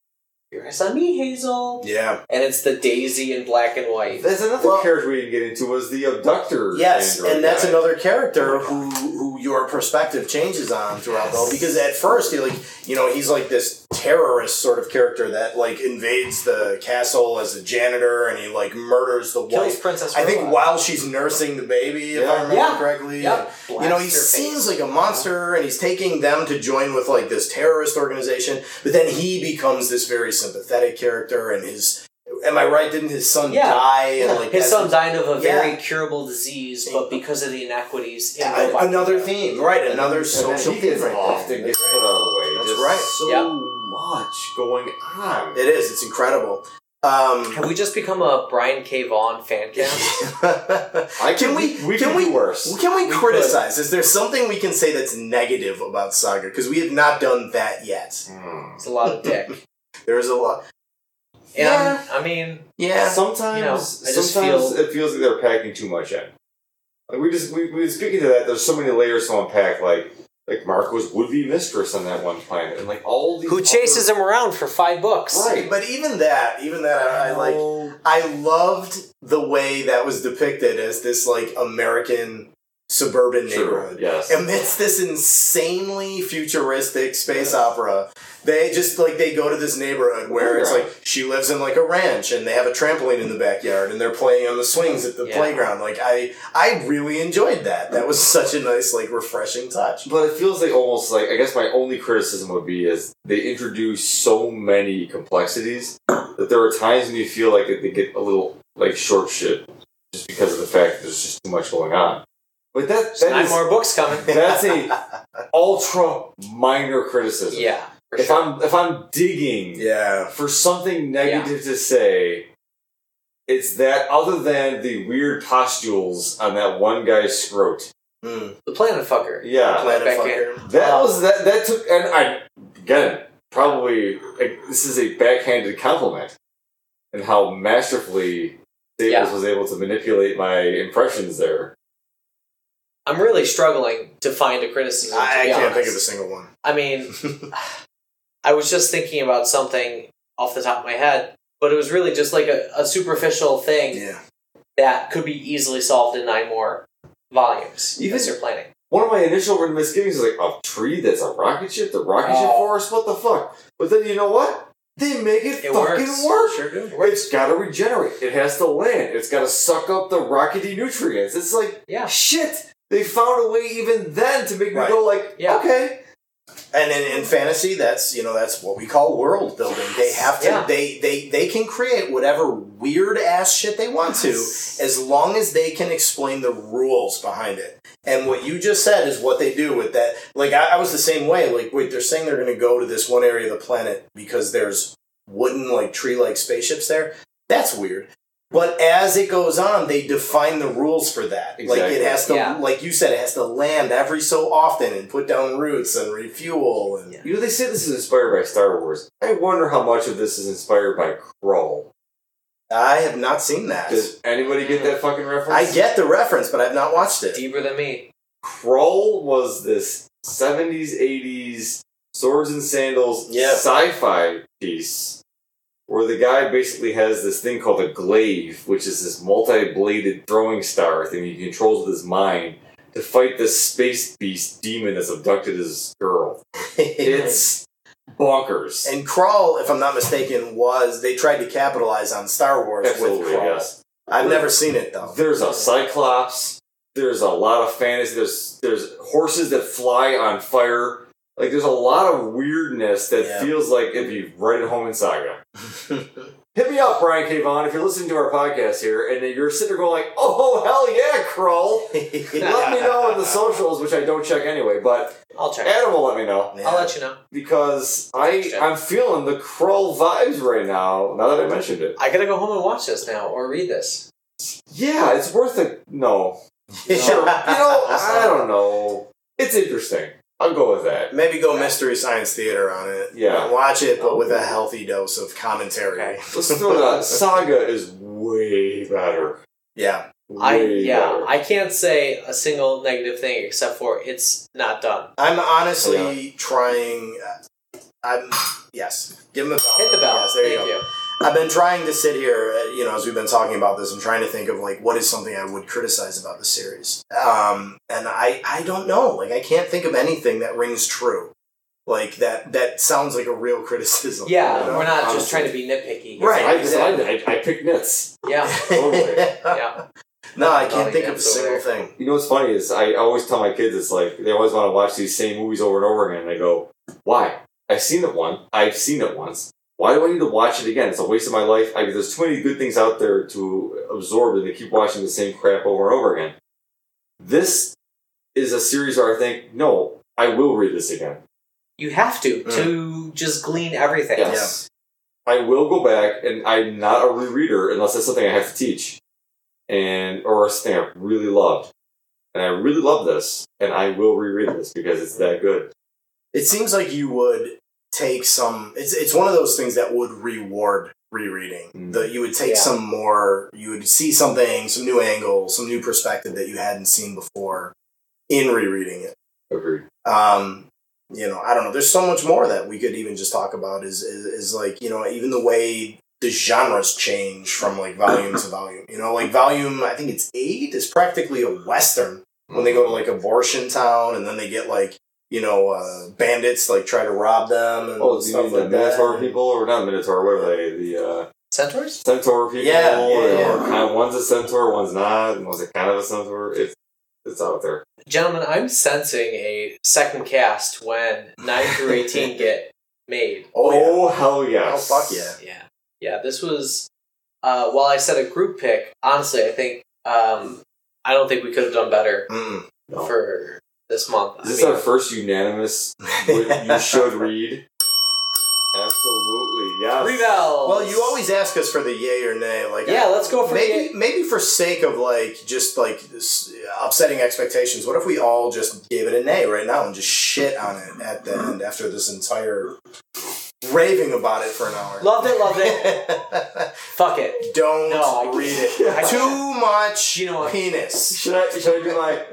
"Your eyes on me, Hazel." Yeah. And it's the Daisy in black and white. That's another well, character we didn't get into was the abductor. Yes, and that's guy. Another character who, who your perspective changes on throughout the whole. Because at first, he like you know, he's like this terrorist sort of character that like invades the castle as a janitor, and he like murders the Kills wife. Princess I think Robot. While she's nursing the baby, yeah. if I remember yeah. correctly. Yep. And, you know, he seems face. Like a monster, yeah. and he's taking them to join with like this terrorist organization. But then he becomes this very sympathetic character, and his am I right didn't his son yeah. die and yeah. like his son died of a yeah. very curable disease, but because of the inequities in yeah, the another theme right another and social theme right often gets put out of the way. That's just right so yep. much going on. It is it's incredible. Um, Have we just become a Brian K. Vaughan fan cast? can, can we? we can, can we worse? Can we, we criticize? Could. Is there something we can say that's negative about Saga? Because we have not done that yet. Mm. It's a lot of dick. There is a lot. And yeah. I mean, yeah. Sometimes, you know, I just sometimes feel... it feels like they're packing too much in. Like we just we we speaking to that. There's so many layers to unpack. Like. Like Marco's would-be mistress on that one planet, and like all these who chases other... him around for five bucks. Right, but even that, even that, I, I like. I loved the way that was depicted as this like American suburban sure, neighborhood. Yes, amidst this insanely futuristic space yes. opera, they just like they go to this neighborhood where it's like she lives in like a ranch, and they have a trampoline in the backyard, and they're playing on the swings at the yeah. playground. Like I, I really enjoyed that. That was such a nice, like, refreshing touch. But it feels like almost like I guess my only criticism would be is they introduce so many complexities that there are times when you feel like they get a little like short shit just because of the fact that there's just too much going on. But that, that nine is, more books coming. That's a ultra minor criticism. Yeah. For if sure. I'm if I'm digging yeah. for something negative yeah. to say, it's that other than the weird pustules on that one guy's scrot. Mm. The planet fucker. Yeah. The planet fucker. That was that that took and I again, probably like, this is a backhanded compliment in how masterfully Staples yeah. was able to manipulate my impressions there. I'm really struggling to find a criticism, to I, I be can't honest. think of a single one. I mean, I was just thinking about something off the top of my head, but it was really just like a, a superficial thing yeah. that could be easily solved in nine more volumes. You guys are planning. One of my initial misgivings was like, a tree that's a rocket ship? The rocket oh. ship forest? What the fuck? But then you know what? They make it, it fucking works. work. Sure do. It's got to regenerate. It has to land. It's got to suck up the rockety nutrients. It's like, yeah. shit! They found a way even then to make me right. go like, yeah. okay. And in, in fantasy, that's, you know, that's what we call world building. They have to, yeah. they, they, they can create whatever weird ass shit they want yes. to, as long as they can explain the rules behind it. And what you just said is what they do with that. Like, I, I was the same way. Like, wait, they're saying they're going to go to this one area of the planet because there's wooden, like, tree-like spaceships there. That's weird. But as it goes on, they define the rules for that. Exactly. Like it has to, yeah. like you said, it has to land every so often and put down roots and refuel. And yeah. you know, they say this is inspired by Star Wars. I wonder how much of this is inspired by Krull. I have not seen that. Does anybody get that fucking reference? I get the reference, but I've not watched it. Deeper than me. Krull was this seventies, eighties swords and sandals yeah. sci-fi piece. Where the guy basically has this thing called a glaive, which is this multi-bladed throwing star thing he controls with his mind to fight this space beast demon that's abducted his girl. It's bonkers. And Krull, if I'm not mistaken, was... They tried to capitalize on Star Wars Absolutely, with Krull. Yes. I've never seen it, though. There's a Cyclops. There's a lot of fantasy. There's, there's horses that fly on fire. Like, there's a lot of weirdness that yeah. feels like it'd be right at home in Saga. Hit me up, Brian K. Vaughan, if you're listening to our podcast here, and you're sitting there going like, oh, hell yeah, Krull! Let me know on the socials, which I don't check anyway, but I'll check. Adam will let me know. Yeah. I'll let you know. Because I, I'm feeling the Krull vibes right now, now that I mentioned it. I gotta go home and watch this now, or read this. Yeah, it's worth a... No. Sure. You know, I don't know. It's interesting. I'll go with that. Maybe go yeah. Mystery Science Theater on it. Yeah. Watch it, but with a healthy dose of commentary. Okay. Let's throw that. Saga is way better. Yeah. Way I Yeah. Better. I can't say a single negative thing except for it's not done. I'm honestly yeah. trying... I'm Yes. Give him the bell. Hit the bell. Yes, there Thank you go. You. I've been trying to sit here, you know, as we've been talking about this, I'm trying to think of, like, what is something I would criticize about the series? Um, and I, I don't know. Like, I can't think of anything that rings true. Like, that that sounds like a real criticism. Yeah, you know? We're not Honestly. just trying to be nitpicky. Right. I designed it. I, I picked nits. Yeah. Totally. yeah. No, I can't think of a single thing. You know what's funny is I always tell my kids, it's like, they always want to watch these same movies over and over again, and I go, why? I've seen it one. I've seen it once. Why do I need to watch it again? It's a waste of my life. I mean, there's too many good things out there to absorb, and they keep watching the same crap over and over again. This is a series where I think, no, I will read this again. You have to, mm. to just glean everything. Yes. Yeah. I will go back, and I'm not a rereader unless it's something I have to teach, and or something I really loved. And I really love this, and I will reread this because it's that good. It seems like you would take some... It's it's one of those things that would reward rereading. Mm. That you would take yeah. some more... You would see something, some new angle, some new perspective that you hadn't seen before in rereading it. Agreed. Um, you know, I don't know. There's so much more that we could even just talk about is, is, is like, you know, even the way the genres change from, like, volume to volume. You know, like, volume, I think it's eight, is practically a Western. When they go to, like, Abortion Town, and then they get, like, you know, uh, bandits, like, try to rob them and oh, stuff like that. Minotaur people, or not Minotaur, what are they? The, uh... Centaurs? Centaur people. Yeah, yeah, yeah. Or kind of, one's a centaur, one's not, and one's a kind of a centaur. It's, it's out there. Gentlemen, I'm sensing a second cast when nine through eighteen get made. Oh, oh yeah. Hell yes. Oh, fuck yeah. Yeah. Yeah, this was, uh, while I said a group pick, honestly, I think, um, I don't think we could have done better mm, no. for this month. Is I this mean, our first unanimous you should read? Absolutely, yes. Three bells. Well, you always ask us for the yay or nay. Like, yeah, I, let's go for maybe, yay. Maybe for sake of, like, just, like, this upsetting expectations, what if we all just gave it a nay right now and just shit on it at the end after this entire... raving about it for an hour. Loved it, loved it. Fuck it. Don't no, read it. Yeah. Too much you know what? Penis. Should I, should I be like,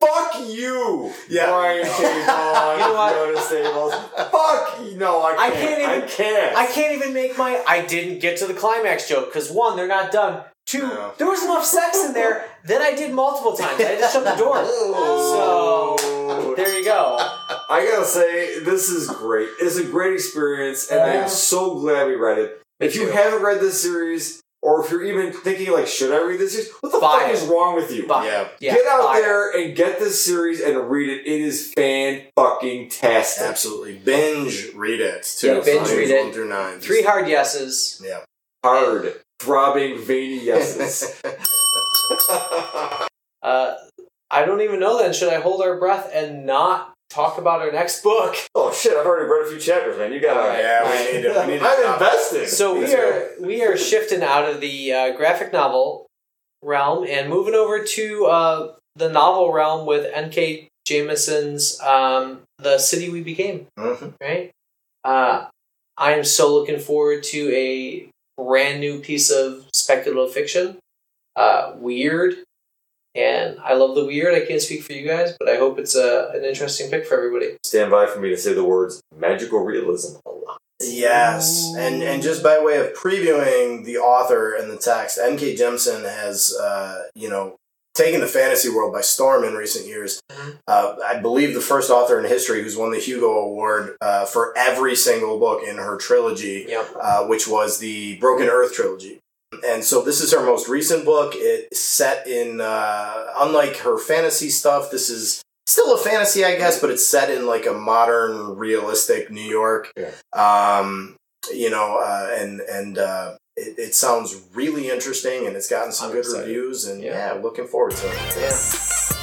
fuck you, yeah. Brian K. Vaughan, you know what? Fiona Staples. Fuck you. No, I can't. I can't, even, I can't. I can't even make my, I didn't get to the climax joke, because one, they're not done. Two, no. There was enough sex in there that I did multiple times. I just shut the door. Oh. So, there you go. I gotta say, this is great. It's a great experience, and yeah. I'm so glad we read it. If you haven't read this series, or if you're even thinking, like, should I read this series? What the Buy fuck it. Is wrong with you? Buy yeah. yeah. Get out Buy there it. And get this series and read it. It is fan-fucking-tastic. Absolutely. Binge read it, too. Yeah, binge read it. One through nine. Three hard yeses. Yeah. Hard. And- throbbing veiny yeses. uh, I don't even know then. Should I hold our breath and not talk about our next book? Oh shit! I've already read a few chapters, man. You got uh, yeah. We need to. We need to I'm stop. Invested. So we are we are shifting out of the uh, graphic novel realm and moving over to uh, the novel realm with N K. Jemisin's um, "The City We Became." Mm-hmm. Right. Uh, I am so looking forward to a. Brand new piece of speculative fiction. Uh, weird. And I love the weird. I can't speak for you guys, but I hope it's a, an interesting pick for everybody. Stand by for me to say the words magical realism a lot. Yes. And and just by way of previewing the author and the text, N K. Jemisin has, uh, you know, taken the fantasy world by storm in recent years. Uh, I believe the first author in history who's won the Hugo Award uh, for every single book in her trilogy, yep. uh, which was the Broken Earth Trilogy. And so this is her most recent book. It's set in, uh, unlike her fantasy stuff, this is still a fantasy, I guess, but it's set in like a modern, realistic New York. Yeah. Um, you know, uh, and... and uh, It, it sounds really interesting, and it's gotten some I'm good excited. Reviews, and yeah. yeah, looking forward to it. Yeah.